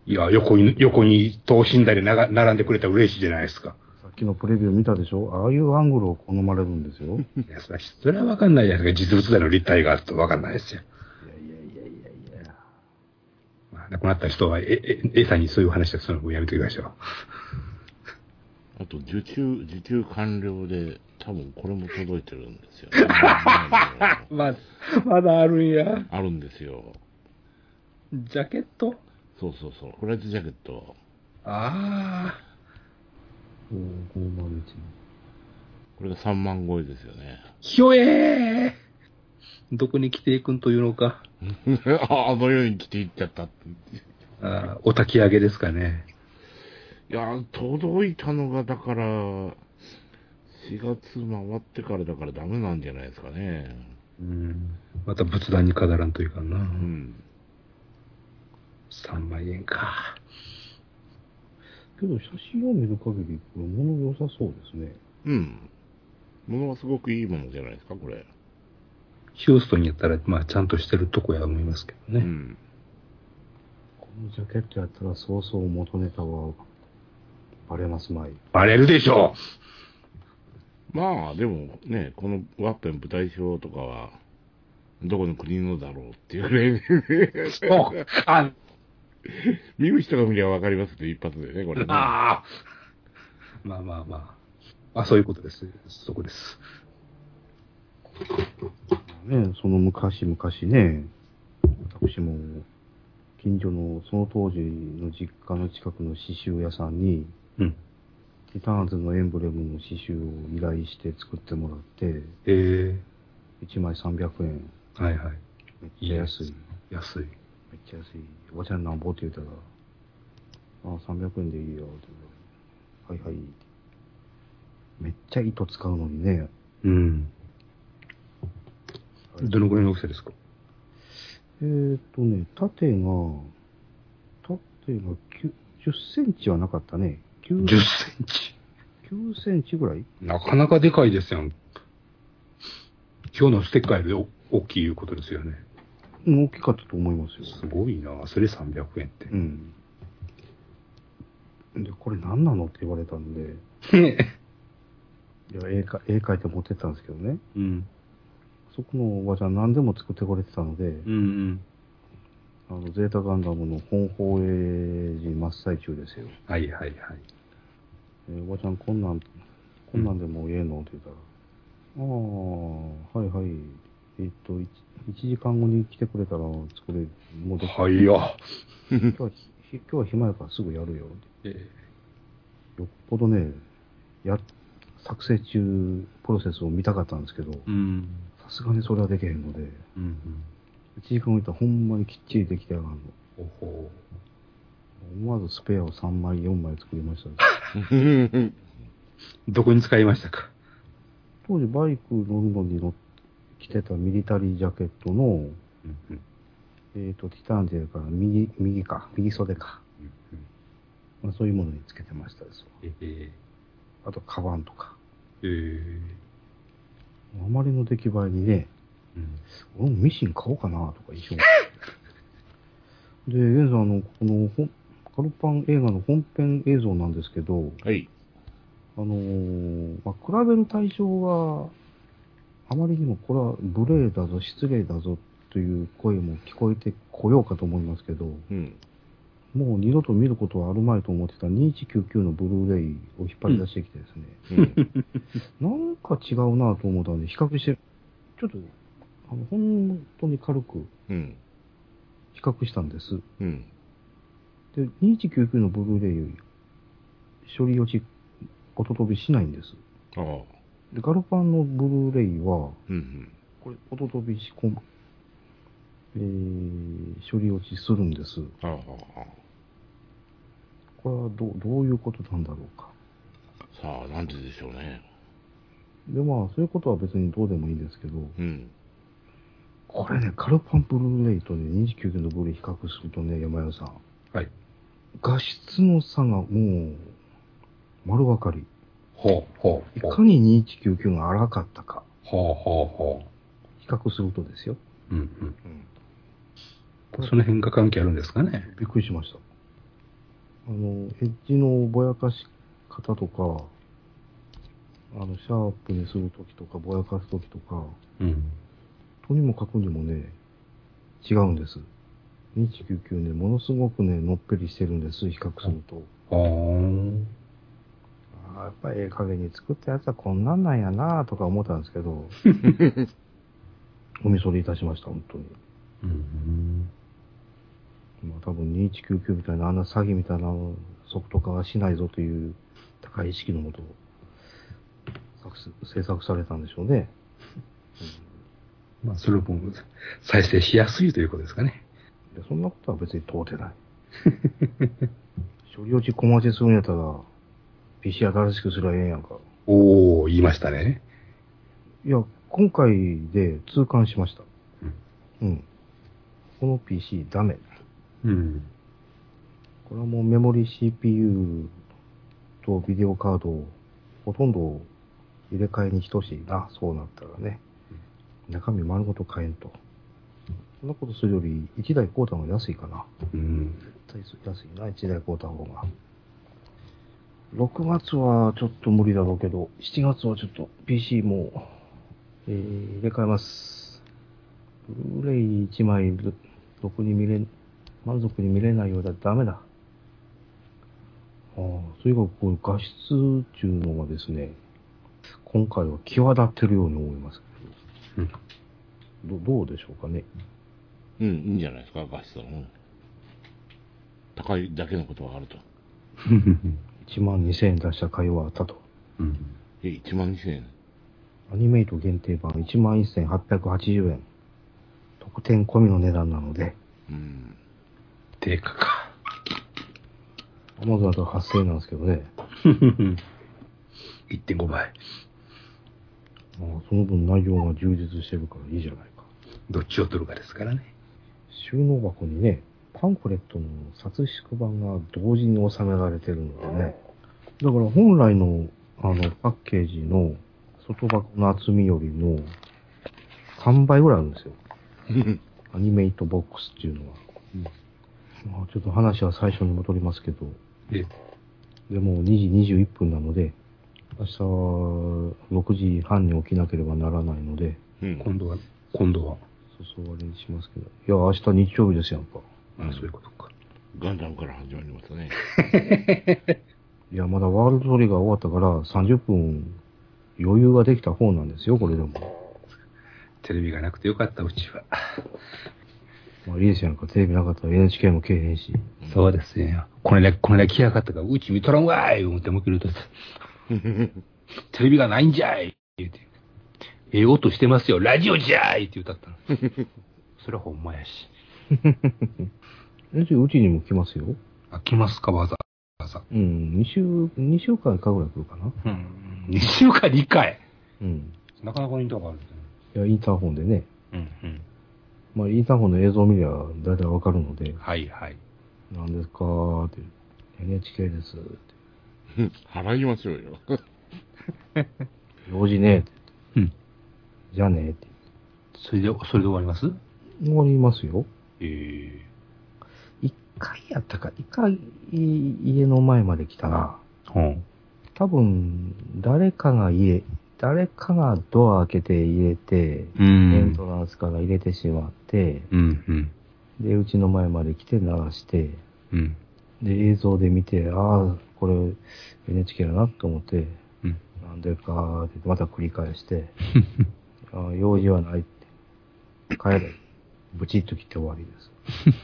いや、横に等身大で並んでくれたら嬉しいじゃないですか。さっきのプレビュー見たでしょ。ああいうアングルを好まれるんですよ。いや、それは分かんないじゃないですか。実物大の立体があると分かんないですよ。いや。まあ、亡くなった人は、A さんにそういう話はその分やめてください。あと受注完了で多分これも届いてるんですよ、ね。まだあるんや。あるんですよ。ジャケット？そうフライトジャケット。ああ。501。これが3万超えですよね。ひょえー。どこに着ていくんというのか。あのように着ていっちゃったって。ああ、お焚き上げですかね。いや、届いたのがだから4月回ってからだからダメなんじゃないですかね。うん。また仏壇に飾らんといかんな。うん。3万円か。けど写真を見る限りこれ物良さそうですね。うん。物はすごくいいものじゃないですかこれ。ヒューストンやったらまあちゃんとしてるとこや思いますけどね。うん。このジャケットやったらそうそう元ネタは。バレますまい。バレるでしょう。まあでもね、このワッペン舞台表とかはどこの国のだろうっていうぐらい。そう。あ、見る人が見ればわかりますけど一発でねこれね。ああ。まあそういうことです。そこです。ね、その昔ね、私も近所のその当時の実家の近くの刺繍屋さんに。うん、ティターンズのエンブレムの刺繍を依頼して作ってもらって、1枚300円。はいはい。めっちゃ安い。めっちゃ安い。おばちゃんなんぼって言ったら、ああ、300円でいいよって言う。はいはい。めっちゃ糸使うのにね。うん。どのくらいの大きさですか？縦が10センチはなかったね。10センチ。9センチぐらい？なかなかでかいですよ。今日のステッカーより大きいいうことですよね。大きかったと思いますよ。すごいな。それ300円って。うん。で、これ何なのって言われたんで。いや、絵描いて持ってったんですけどね。うん。そこのおばちゃん何でも作ってくれてたので、うんうん、ゼータガンダムの本放映時真っ最中ですよ。はいはいはい。おばちゃんこんなんでもええのって言ったら、ああ、はいはい。1時間後に来てくれたら作れる。はいよ。今日は暇やからすぐやるよ。よっぽどね、作成中プロセスを見たかったんですけど、さすがにそれはできへんので、うんうん、1時間置いたらほんまにきっちりできてやがんの。思わずスペアを3枚4枚作りました、ね、どこに使いましたか？当時バイク乗るのに着てたミリタリージャケットの、うんうん、ティタンジェルから右袖か、うんうんまあ、そういうものにつけてましたです。あとカバンとか、あまりの出来栄えにね、うん、俺もミシン買おうかなとか一緒にで、現在このカルパン映画の本編映像なんですけど、はい、まあ、比べる対象はあまりにもこれは無礼だぞ失礼だぞという声も聞こえてこようかと思いますけど、うん、もう二度と見ることはあるまいと思ってた2199のブルーレイを引っ張り出してきてですね、うん、なんか違うなと思ったんで比較してちょっと本当に軽く、うん比較したんです、うん、で2199のブルーレイより処理落ち音飛びしないんです。ああでガルパンのブルーレイは、うんうん、これ音飛びし処理落ちするんです。ああこれはどういうことなんだろうか。さあなんででしょうね。でまあそういうことは別にどうでもいいんですけど、うんこれね、カルパンブルーレイとね、29のブルーレイ比較するとね、山代さん。はい。画質の差がもう、丸分かり。ほうほう。いかに2199が荒かったか。ほうほうほう。比較するとですよ。うんうん。うん、その辺が関係あるんですかね。びっくりしました。エッジのぼやかし方とか、シャープにするときとか、ぼやかすときとか。うん。とにもかくにもね、違うんです。2199ね、ものすごくね、のっぺりしてるんです、比較すると。ああ、やっぱりええ加減に作ったやつはこんなんなんやなとか思ったんですけど、おみそれいたしました、本当に。まあ多分2199みたいな、あんな詐欺みたいな速度化はしないぞという高い意識のもと、制作されたんでしょうね。うんまあ、それも再生しやすいということですかね。いやそんなことは別に通ってない。処理落ち小回しするんやったら、PC 新しくすりゃええんやんか。おー、言いましたね。いや、今回で痛感しました。うん。うん、この PC ダメ。うん。これはもうメモリ CPU とビデオカードをほとんど入れ替えに等しいな、そうなったらね。中身丸ごと買えんと。そんなことするより1台買うた方が安いかな。うん。安いな、1台買うた方が。6月はちょっと無理だろうけど、7月はちょっと PC も、入れ替えます。ブルーレイ1枚、ろくに満足に見れないようだダメだ。それがこういう画質っていうのがですね、今回は際立ってるように思います。うん、どうでしょうかね。うん、いいんじゃないですか、画質は。うん、高いだけのことはあると。1万2000円出した会話あったと。うん、1万2000円アニメイト限定版1万1880円。特典込みの値段なので、うん。定価か。アマゾンだと8000円なんですけどね。1.5 倍。ああ、その分内容が充実してるからいいじゃないか。どっちを取るかですからね。収納箱にね、パンフレットの冊子版が同時に収められてるのでね。だから本来のパッケージの外箱の厚みよりも3倍ぐらいあるんですよ。アニメイトボックスっていうのは。うん、まあ、ちょっと話は最初に戻りますけど。でも2時21分なので、明日6時半に起きなければならないので。うん、今度は。そうそう、あれにしますけど。いや、明日日曜日ですやんか。あ、そういうことか。ガンダムから始まりましたね。いや、まだワールドトリガー終わったから30分余裕ができた方なんですよ、これでも。テレビがなくてよかった、うちは。まあいいですやんか、テレビなかったら NHK もけえへんし。そうですね。これだけ来やがったから、うち見とらんわーい思ってもきるとさ。テレビがないんじゃい言うて。ええ音してますよ、ラジオじゃいって歌ったの。それはほんまやし。うちにも来ますよ。あ、来ますか、わざわざ。うん、2週間かぐらい来るかな。うん、2週間に1回。うん。なかなかインターホンあるんですね。いや、インターホンでね。うんうん。まあ、インターホンの映像を見りゃ大体わかるので。はいはい。何ですかーって。NHK ですって。払いましょうよ。用事ねーって。うん。じゃあねーって。それで終わります？終わりますよ。1回やったか、1回家の前まで来たな。うん。多分、誰かがドア開けて入れて、エントランスから入れてしまって、うんうん、で、うちの前まで来て鳴らして、うん、で、映像で見て、ああ、これ NHK だなと思って、うん、なんでかーってまた繰り返して、あ、用事はないって、帰れ、ブチッと来て終わりで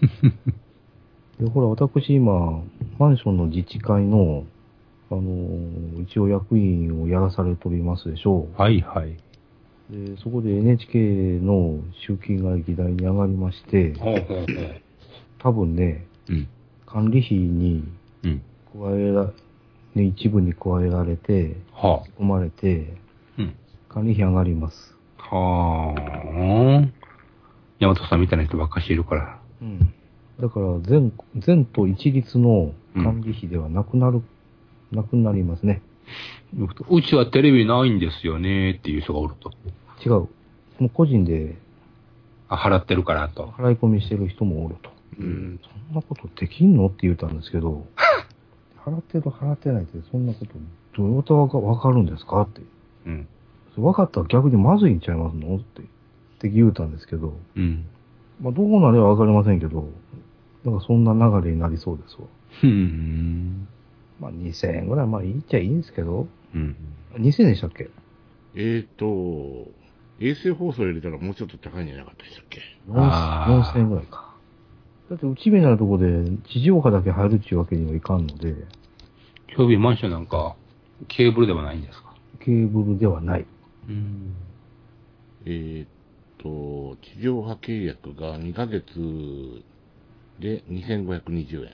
す。で、ほら、私今、マンションの自治会の、一応役員をやらされておりますでしょう。はいはい。で、そこで NHK の集金が議題に上がりまして、多分ね、うん、管理費に一部に加えられて、はあ、込まれて、うん、管理費上がります。はぁ。大和さんみたいな人ばっかしいるから。うん。だから全都一律の管理費ではなくなりますね。うちはテレビないんですよねっていう人がおると。違う。もう個人で。あ、払ってるからと。払い込みしてる人もおると。うん。そんなことできんのって言ったんですけど、払ってる払ってないってそんなことどうやってわかるんですかって。うん。わかったら逆にまずいんちゃいますのって言うたんですけど。うん。まあどうなればわかりませんけど、なんかそんな流れになりそうですわ。まあ2000円ぐらい、まあ言っちゃいいんですけど、うん、2000円でしたっけ？衛星放送入れたらもうちょっと高いんじゃなかったでしたっけ？4000円ぐらいか。だってうちみたいなとこで地上波だけ入るっていうわけにはいかんので。今日マンションなんかケーブルではないんですか？ケーブルではない。うん、地上波契約が2ヶ月で2520円。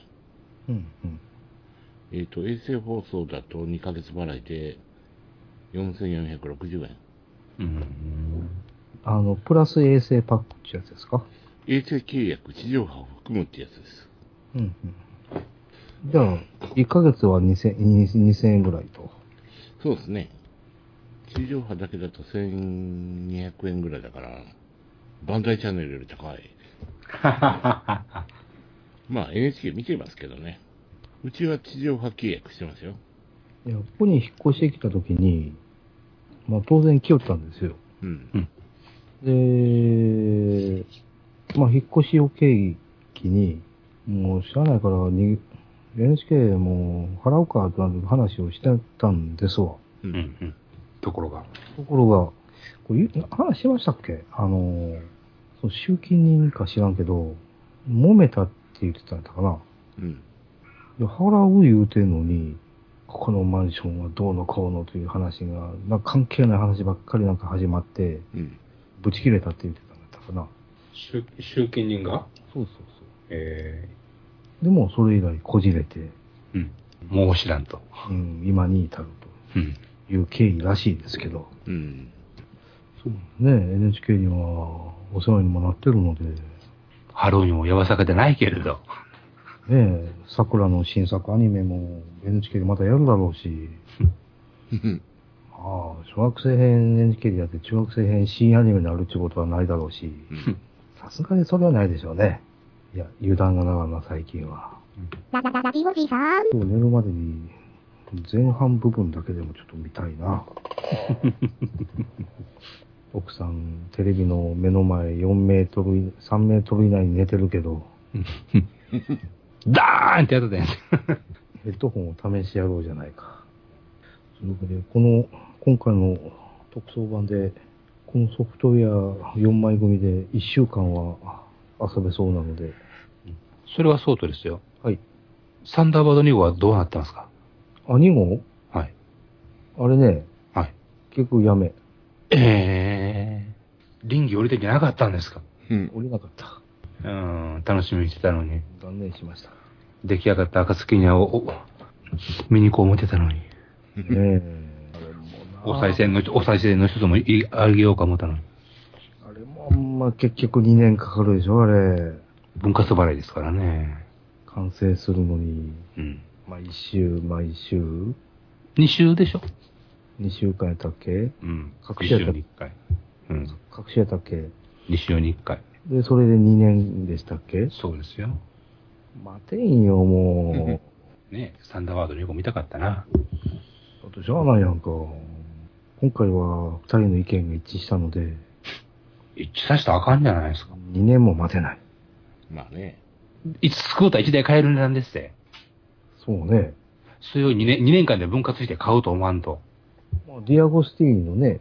うんうん。衛星放送だと2ヶ月払いで4460円。うん。プラス衛星パックってやつですか？衛星契約、地上波を含むってやつです。うんうん。じゃあ、1ヶ月は2000円ぐらいと。そうですね。地上波だけだと1200円ぐらいだから、バンダイチャンネルより高い。まあ NHK 見てますけどね。うちは地上波契約してますよ。いや、ここに引っ越してきたときに、まあ当然来よったんですよ。うん。で、まあ引っ越しを契機に、もう知らないからNHK も払うかって話をしてたんですわ。うんうん。ところが、これ話しましたっけ？その集金人か知らんけど、揉めたって言ってたんだかな。うん。払う言うてんのに、ここのマンションはどうのこうのという話が、なんか関係ない話ばっかりなんか始まって、うん、ぶち切れたって言ってたんだったかな。集金人が？そうそうでもそれ以来こじれて、うん、もう知らんと、うん、今に至るという経緯らしいですけど、うん、そうね、NHK にはお世話にもなってるので、ハロウィンもやわさかでないけれどねえ、桜の新作アニメも NHK でまたやるだろうしああ、小学生編 NHK でやって中学生編新アニメになるってことはないだろうし、さすがにそれはないでしょうね。いや、油断が長いな最近は。ラジオジさん、今日寝るまでに前半部分だけでもちょっと見たいな奥さんテレビの目の前4メートル3メートル以内に寝てるけどダーンってやったねヘッドホンを試しやろうじゃないか。そのでこの今回の特装版でこのソフトウェア4枚組で1週間は遊べそうなので。それはそうとですよ。はい。サンダーバード2号はどうなってますか？あ、2号？はい。あれね。はい。結局やめ。臨機降りてきなかったんですか？うん。降りなかった。楽しみにしてたのに断念しました。出来上がった暁には見に行こう思ってたのに、お賽銭の一つもあげようか思ったのに、あれもあんま結局2年かかるでしょ。あれ分割払いですからね、完成するのに、うん、毎週2週でしょ。2週間やったっけ、うん、各週に1回、うん、各週やったっけ、2週に1回で、それで2年でしたっけ。そうですよ。待てんよ、もう。ね、サンダーバード2号見たかったな。あと、じゃあないやんか。今回は2人の意見が一致したので。一致させたらあかんじゃないですか。2年も待てない。まあね。スクーター1台買える値段ですって。そうね。それを2年間で分割して買うと思わんと。まあ、ディアゴスティーニのね、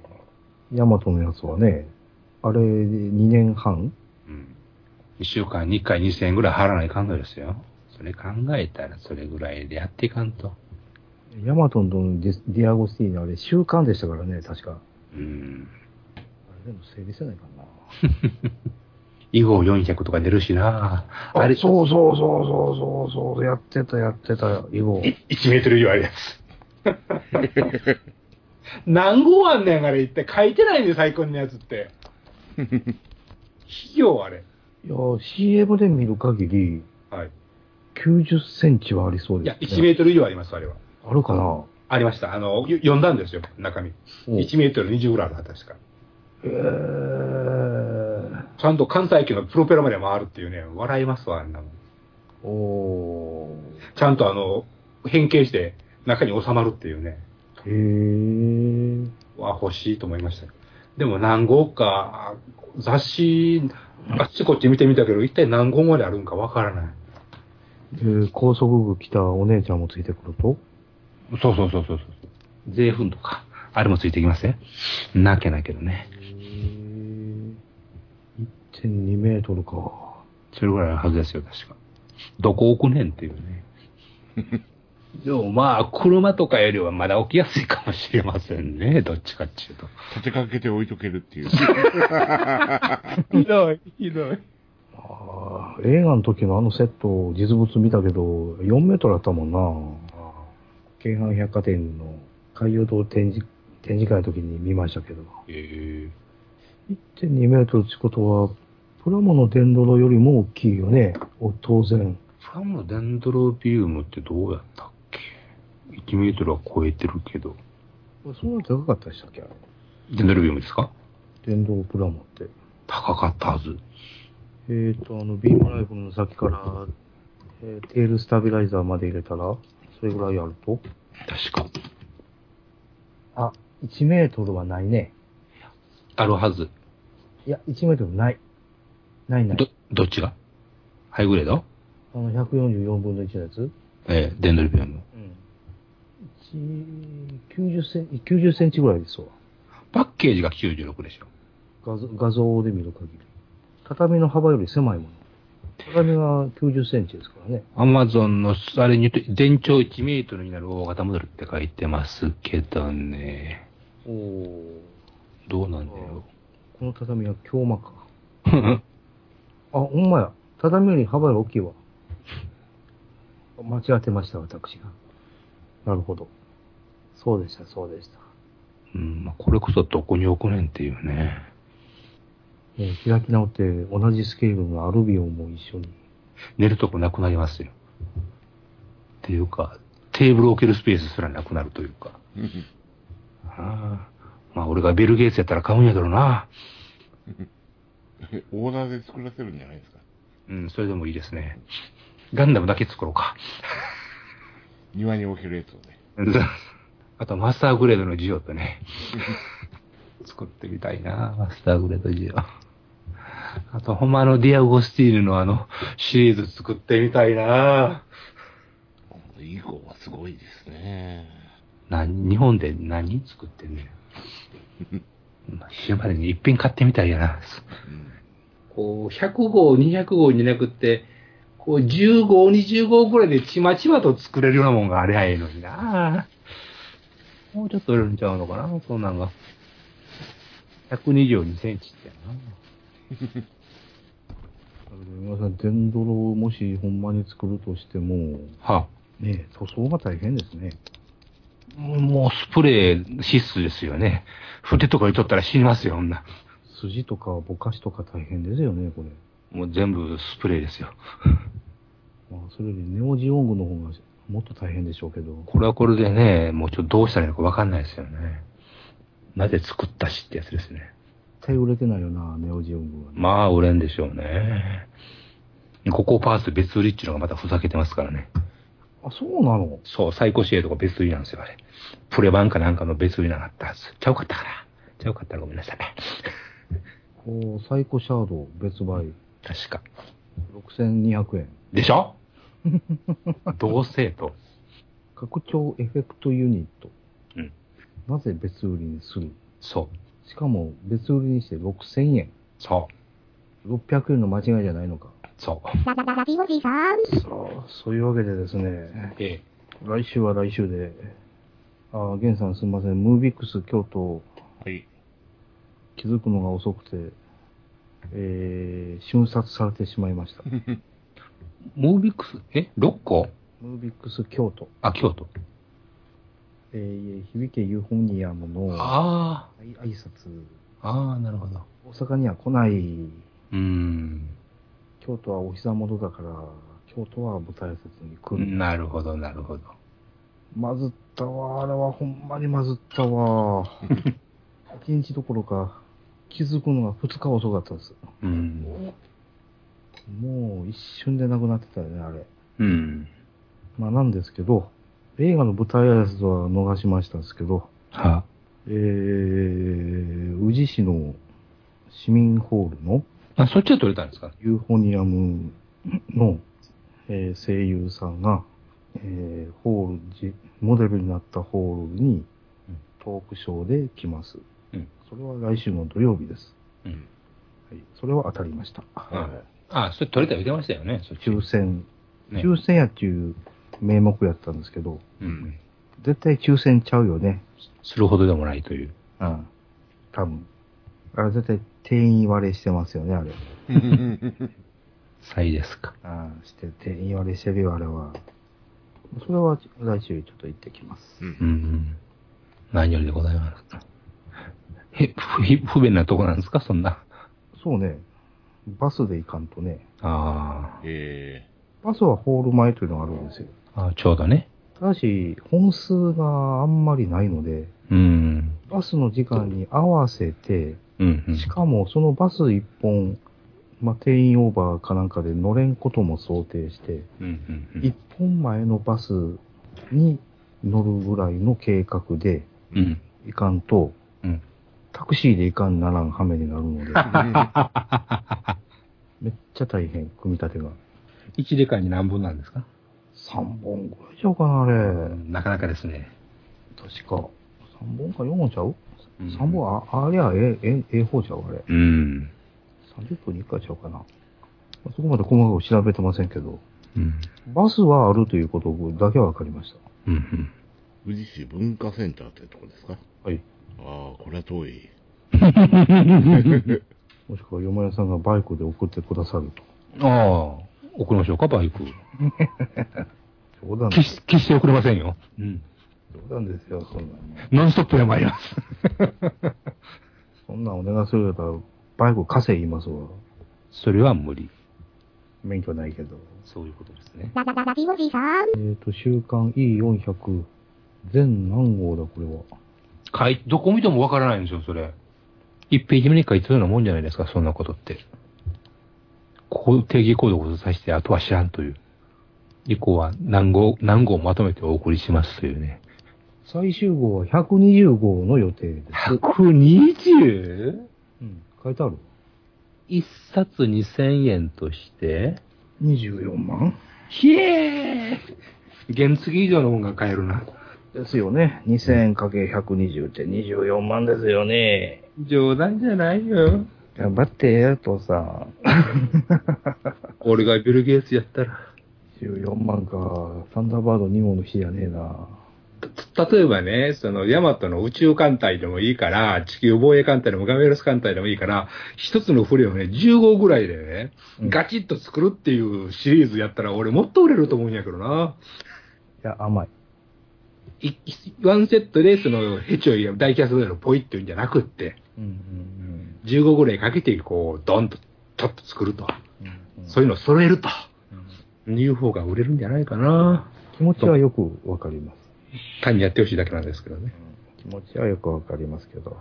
ヤマトのやつはね、あれ2年半1週間に1回2000円ぐらい払わないかんのですよ。それ考えたらそれぐらいでやっていかんと。ヤマトンとディアゴスティーニのあれ週間でしたからね、確か。あれでも整理せないかな囲碁400とか出るしなあ。あれそうそうそうそうそう、やってた囲碁1メートル以上あるやつ何号あんねんあれ。って書いてないね、最高のやつって企業あれ。いや、CM で見る限り、はい、90センチはありそうですね。いや、1メートル以上あります、あれは。あるかな。ありました。読んだんですよ、中身。1メートル20ぐらいあるは確か。ちゃんと関西機のプロペラまで回るっていうね、笑いますわ、あんなの。ちゃんと変形して中に収まるっていうね。わ、欲しいと思いました。でも何号か、雑誌、あっちこっち見てみたけど、一体何号まであるんかわからない。高速部来たお姉ちゃんもついてくると、そう。税分とか、あれもついてきますね。なきゃないけどね。1.2 メートルか。それぐらいのはずですよ、確か。どこ置くねんっていうね。でもまあ、車とかよりはまだ置きやすいかもしれませんね。どっちかっていうと。立てかけて置いとけるっていう。ひどい。ああ、映画の時のあのセット、実物見たけど、4メートルあったもんな。京阪百貨店の海洋堂展示会の時に見ましたけど。1.2 メートルってことは、プラモのデンドロよりも大きいよね。当然。プラモのデンドロビウムってどうやったっけ。1メートルは超えてるけど。そんなに高かったでしたっけ、あれ。デンドロビウムですか。デンドロプラモって高かったはず。ビームライフルの先から、テールスタビライザーまで入れたらそれぐらいあると。確か。あ、1メートルはないね。あるはず。いや、1メートルない。ない。どっちが？ハイグレード？144分の1のやつ？デンドルビアンの。90センチぐらいですわ。パッケージが96でしょ。画像で見る限り。畳の幅より狭いもの。畳は90センチですからね。アマゾンの、あれに言うと、全長1メートルになる大型モデルって書いてますけどね。どうなんだよ。この畳は京間か。あ、ほんまや。畳より幅が大きいわ。間違ってました、私が。なるほど。そうでした、そうでした。うん、まあ、これこそどこに置くねんっていうね。開き直って同じスケールのアルビオンも一緒に。寝るとこなくなりますよ。っていうか、テーブル置けるスペースすらなくなるというか。ああ、まあ俺がビル・ゲイツやったら買うんやけどな。オーダーで作らせるんじゃないですか。うん、それでもいいですね。ガンダムだけ作ろうか。庭に置けるやつをね。あとマスターグレードのジオとね。作ってみたいな、マスターグレードジオ。あとほんまディアゴスティーヌのシリーズ作ってみたいな。以降はすごいですね。日本で何作ってんねん。死ぬまでに一品買ってみたいやな。うん、こう100号200号になくってこう10号20号ぐらいでちまちまと作れるようなもんがあればいいのにな。もうちょっと売れるんちゃうのかな、そんなんが。122センチってやな。皆さんデンドロをもしほんまに作るとしても、はあ、ね、塗装が大変ですね。もうスプレー必須ですよね。筆とかに取ったら死にますよ、女。筋とかぼかしとか大変ですよね、これ。もう全部スプレーですよ。まあそれよりネオジオングの方がもっと大変でしょうけど。これはこれでね、もうちょっとどうしたらいいのかわかんないですよね。なぜ作ったしってやつですね。絶対売れてないよな、ネオジオングは、ね。まあ売れんでしょうね。ここパーツ別売りっていうのがまたふざけてますからね。あ、そうなの？そう、サイコシエイドが別売りなんですよ、あれ。プレ版かなんかの別売りなかったはず。ちゃうかったから。ちゃうかったらごめんなさい。おサイコシャード別売。確か。6200円。でしょ同性と。拡張エフェクトユニット。うん。なぜ別売りにする？そう。しかも別売りにして6000円。そう。600円の間違いじゃないのか。そういうわけでですね、来週は来週で、あ、ゲンさんすみません、ムービックス京都、はい、気づくのが遅くて、瞬殺されてしまいました。ムービックス、6個？ムービックス京都。あ、京都。響けユーフォニアムの挨拶。ああ、なるほど。大阪には来ない。京都はお膝元だから、京都は舞台挨拶に来る。なるほど、なるほど。まずったわ、あれはほんまにまずったわ。1日どころか、気づくのが2日遅かったです。うん。もう一瞬でなくなってたよね、あれ。うん。まあなんですけど、映画の舞台挨拶は逃しましたんですけど、はあ、宇治市の市民ホールの、あ、そっちは撮れたんですか？ユーフォニアムの、声優さんが、モデルになったホールにトークショーで来ます。うん、それは来週の土曜日です。うん、はい、それは当たりました。あ、それ撮れたら見てましたよね。抽選、ね。抽選やっていう名目やったんですけど、うん、絶対抽選ちゃうよね。するほどでもないという。うん、多分。あれ絶対定員割れしてますよね、あれ。サイですか。ああ、して定員割れしてるよ、あれは。それは来週ちょっと行ってきます。うんうん。何よりでございます。不便なとこなんですか、そんな。そうね。バスで行かんとね。ああ。バスはホール前というのがあるんですよ。ああ、ちょうどね。ただし、本数があんまりないので、うん、バスの時間に合わせて、うんうん、しかもそのバス1本、まあ、定員オーバーかなんかで乗れんことも想定して、うんうんうん、1本前のバスに乗るぐらいの計画で行かんと、うんうん、タクシーで行かんならんはめになるので、めっちゃ大変、組み立てが。1時間に何本なんですか？3本ぐらいちゃうかな、あれ。なかなかですね。確か。3本か4本ちゃう？うん、3本、あれはA 方ちゃう、あれ。うん。30分に1回ちゃうかな。そこまで細かく調べてませんけど、うん、バスはあるということだけは分かりました。うんうん。宇治市文化センターってとこですか？はい。ああ、これは遠い。もしくは、よまやさんがバイクで送ってくださると。ああ、送りましょうか、バイク。冗談です。決して送れませんよ。うん。冗談ですよ、そんなの。ノンストップで参ります。そんなんお願いするから、バイク稼ぎますわ。それは無理。免許ないけど。そういうことですね。週刊 E400。全何号だ、これは。どこ見てもわからないんですよ、それ。1ページ目に書いてるようなもんじゃないですか、そんなことって。定義コードを指して、あとは知らんという。以降は何号まとめてお送りしますというね。最終号は120号の予定です。120? うん、書いてある。1冊2000円として、24万?ひえー!原付以上の本が買えるな。ですよね。2000×120 って24万ですよね。冗談じゃないよ。頑張ってやるとさ。俺がビル・ゲイツやったら。24万か。サンダーバード2号の日じゃねえな。例えばね、そのヤマトの宇宙艦隊でもいいから、地球防衛艦隊でもガメロス艦隊でもいいから、一つの船をね、15ぐらいでね、ガチッと作るっていうシリーズやったら、俺もっと売れると思うんやけどな。いや、甘い。ワンセットで、その、ヘチョイや大キャストでのポイっていうんじゃなくって、うんうんうん、15ぐらいかけて、こう、ドンと、ちょっと作ると、うんうん。そういうのを揃えると。いう方が売れるんじゃないかな。気持ちはよくわかります。単にやってほしいだけなんですけどね。気持ちはよくわかりますけど。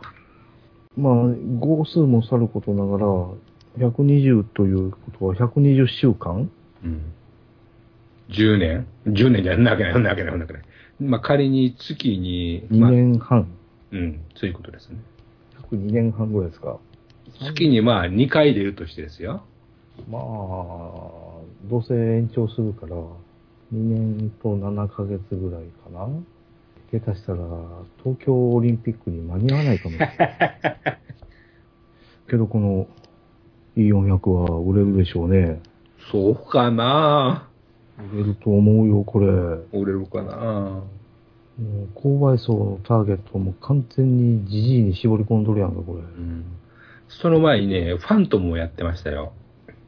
まあ、号数もさることながら、120ということは120週間?うん。10年 ?10 年じゃなくない。まあ、仮に月に、まあ、2年半。うん、そういうことですね。約2年半ぐらいですか。月にまあ2回出るとしてですよ。まあ、どうせ延長するから、2年と7ヶ月ぐらいかな。下手したら、東京オリンピックに間に合わないかもしれない。けど、この E400 は売れるでしょうね。そうかなぁ。売れると思うよ、これ。売れるかな。もう購買層のターゲットも完全にジジイに絞り込んどるやんか、これ。うん。その前にね、ファントムをやってましたよ。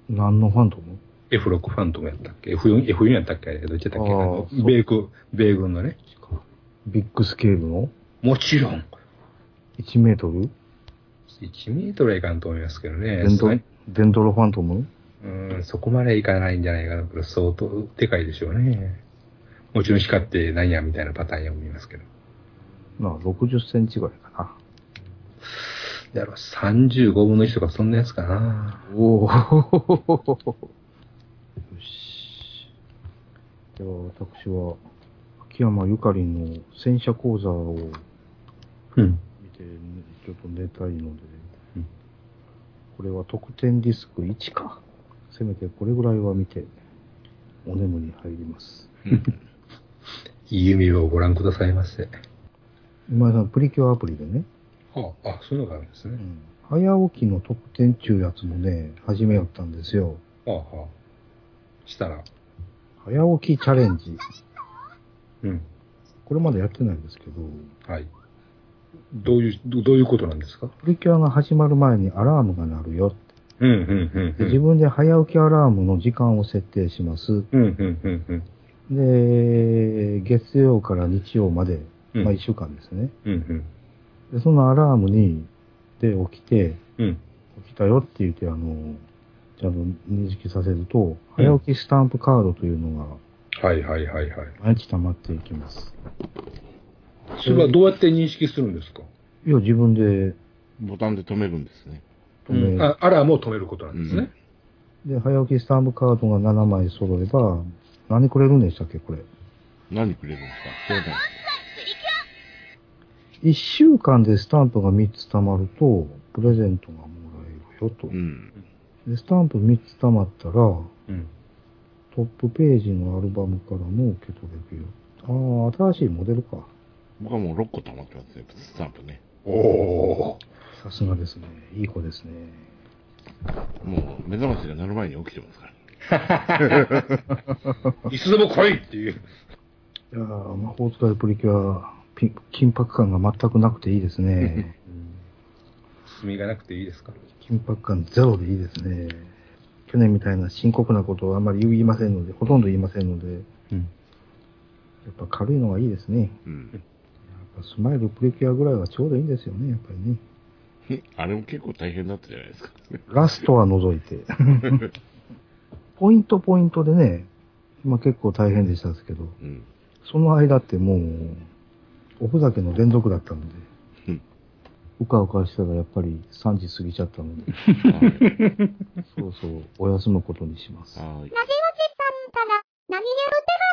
何のファントム ?F6 ファントムやったっけ ?F4 やったっけどっちやったっけ米軍のね。ビッグスケールのもちろん。1メートル ?1 メートルはいかんと思いますけどね。デンドロファントムそこまでいかないんじゃないかな。これ相当でかいでしょうね。もちろん光ってないやみたいなパターンやも見ますけど。まあ、60センチぐらいかな。だろ、35分の1とかそんなやつかな。おお。よし。では、私は、秋山ゆかりの戦車講座を見て、ちょっと寝たいので、うん、これは特典ディスク1か。せめてこれぐらいは見て、お眠に入ります。いい夢をご覧くださいませ。今さん、プリキュアアプリでね。はあ、あ、そういうのがあるんですね。うん、早起きの特典中やつもね、始めよったんですよ。はあはあ。したら早起きチャレンジ。うん。これまだやってないんですけど。はい。どういうことなんですか?プリキュアが始まる前にアラームが鳴るよ。うんうんうんうん、自分で早起きアラームの時間を設定します。うんうんうんうん、で、月曜から日曜まで、うん、まあ1週間ですね、うんうんで。そのアラームに、で起きて、うん、起きたよって言って、ちゃんと認識させると、うん、早起きスタンプカードというのが、はいはいはいはい。毎日溜まっていきます。それはどうやって認識するんですか?いや、自分で。ボタンで止めるんですね。うん、アラームを止めることなんですね、うん。で、早起きスタンプカードが7枚揃えば、何くれるんでしたっけ、これ。何くれるんですか?1週間でスタンプが3つ貯まると、プレゼントがもらえるよと。うん、で、スタンプ3つ貯まったら、うん、トップページのアルバムからも受け取れるよ。ああ、新しいモデルか。僕はもう6個貯まってますね、スタンプね。おー。さすがですね。いい子ですね。もう目覚ましが鳴る前に起きてますから。いつでも来いっていう。いやー、魔法使いプリキュア、緊迫感が全くなくていいですね。墨がなくていいですか?緊迫感ゼロでいいですね。去年みたいな深刻なことをあまり言いませんので、ほとんど言いませんので、うん、やっぱ軽いのがいいですね。うん、やっぱスマイルプリキュアぐらいはちょうどいいんですよね、やっぱりね。あれも結構大変だったじゃないですか。ラストは除いて。ポイントポイントでね、まあ結構大変でしたですけど、うん、その間ってもう、おふざけの連続だったので、うん、うかうかしたらやっぱり3時過ぎちゃったので、そうそう、お休むことにします。なぜおじさんから何言うて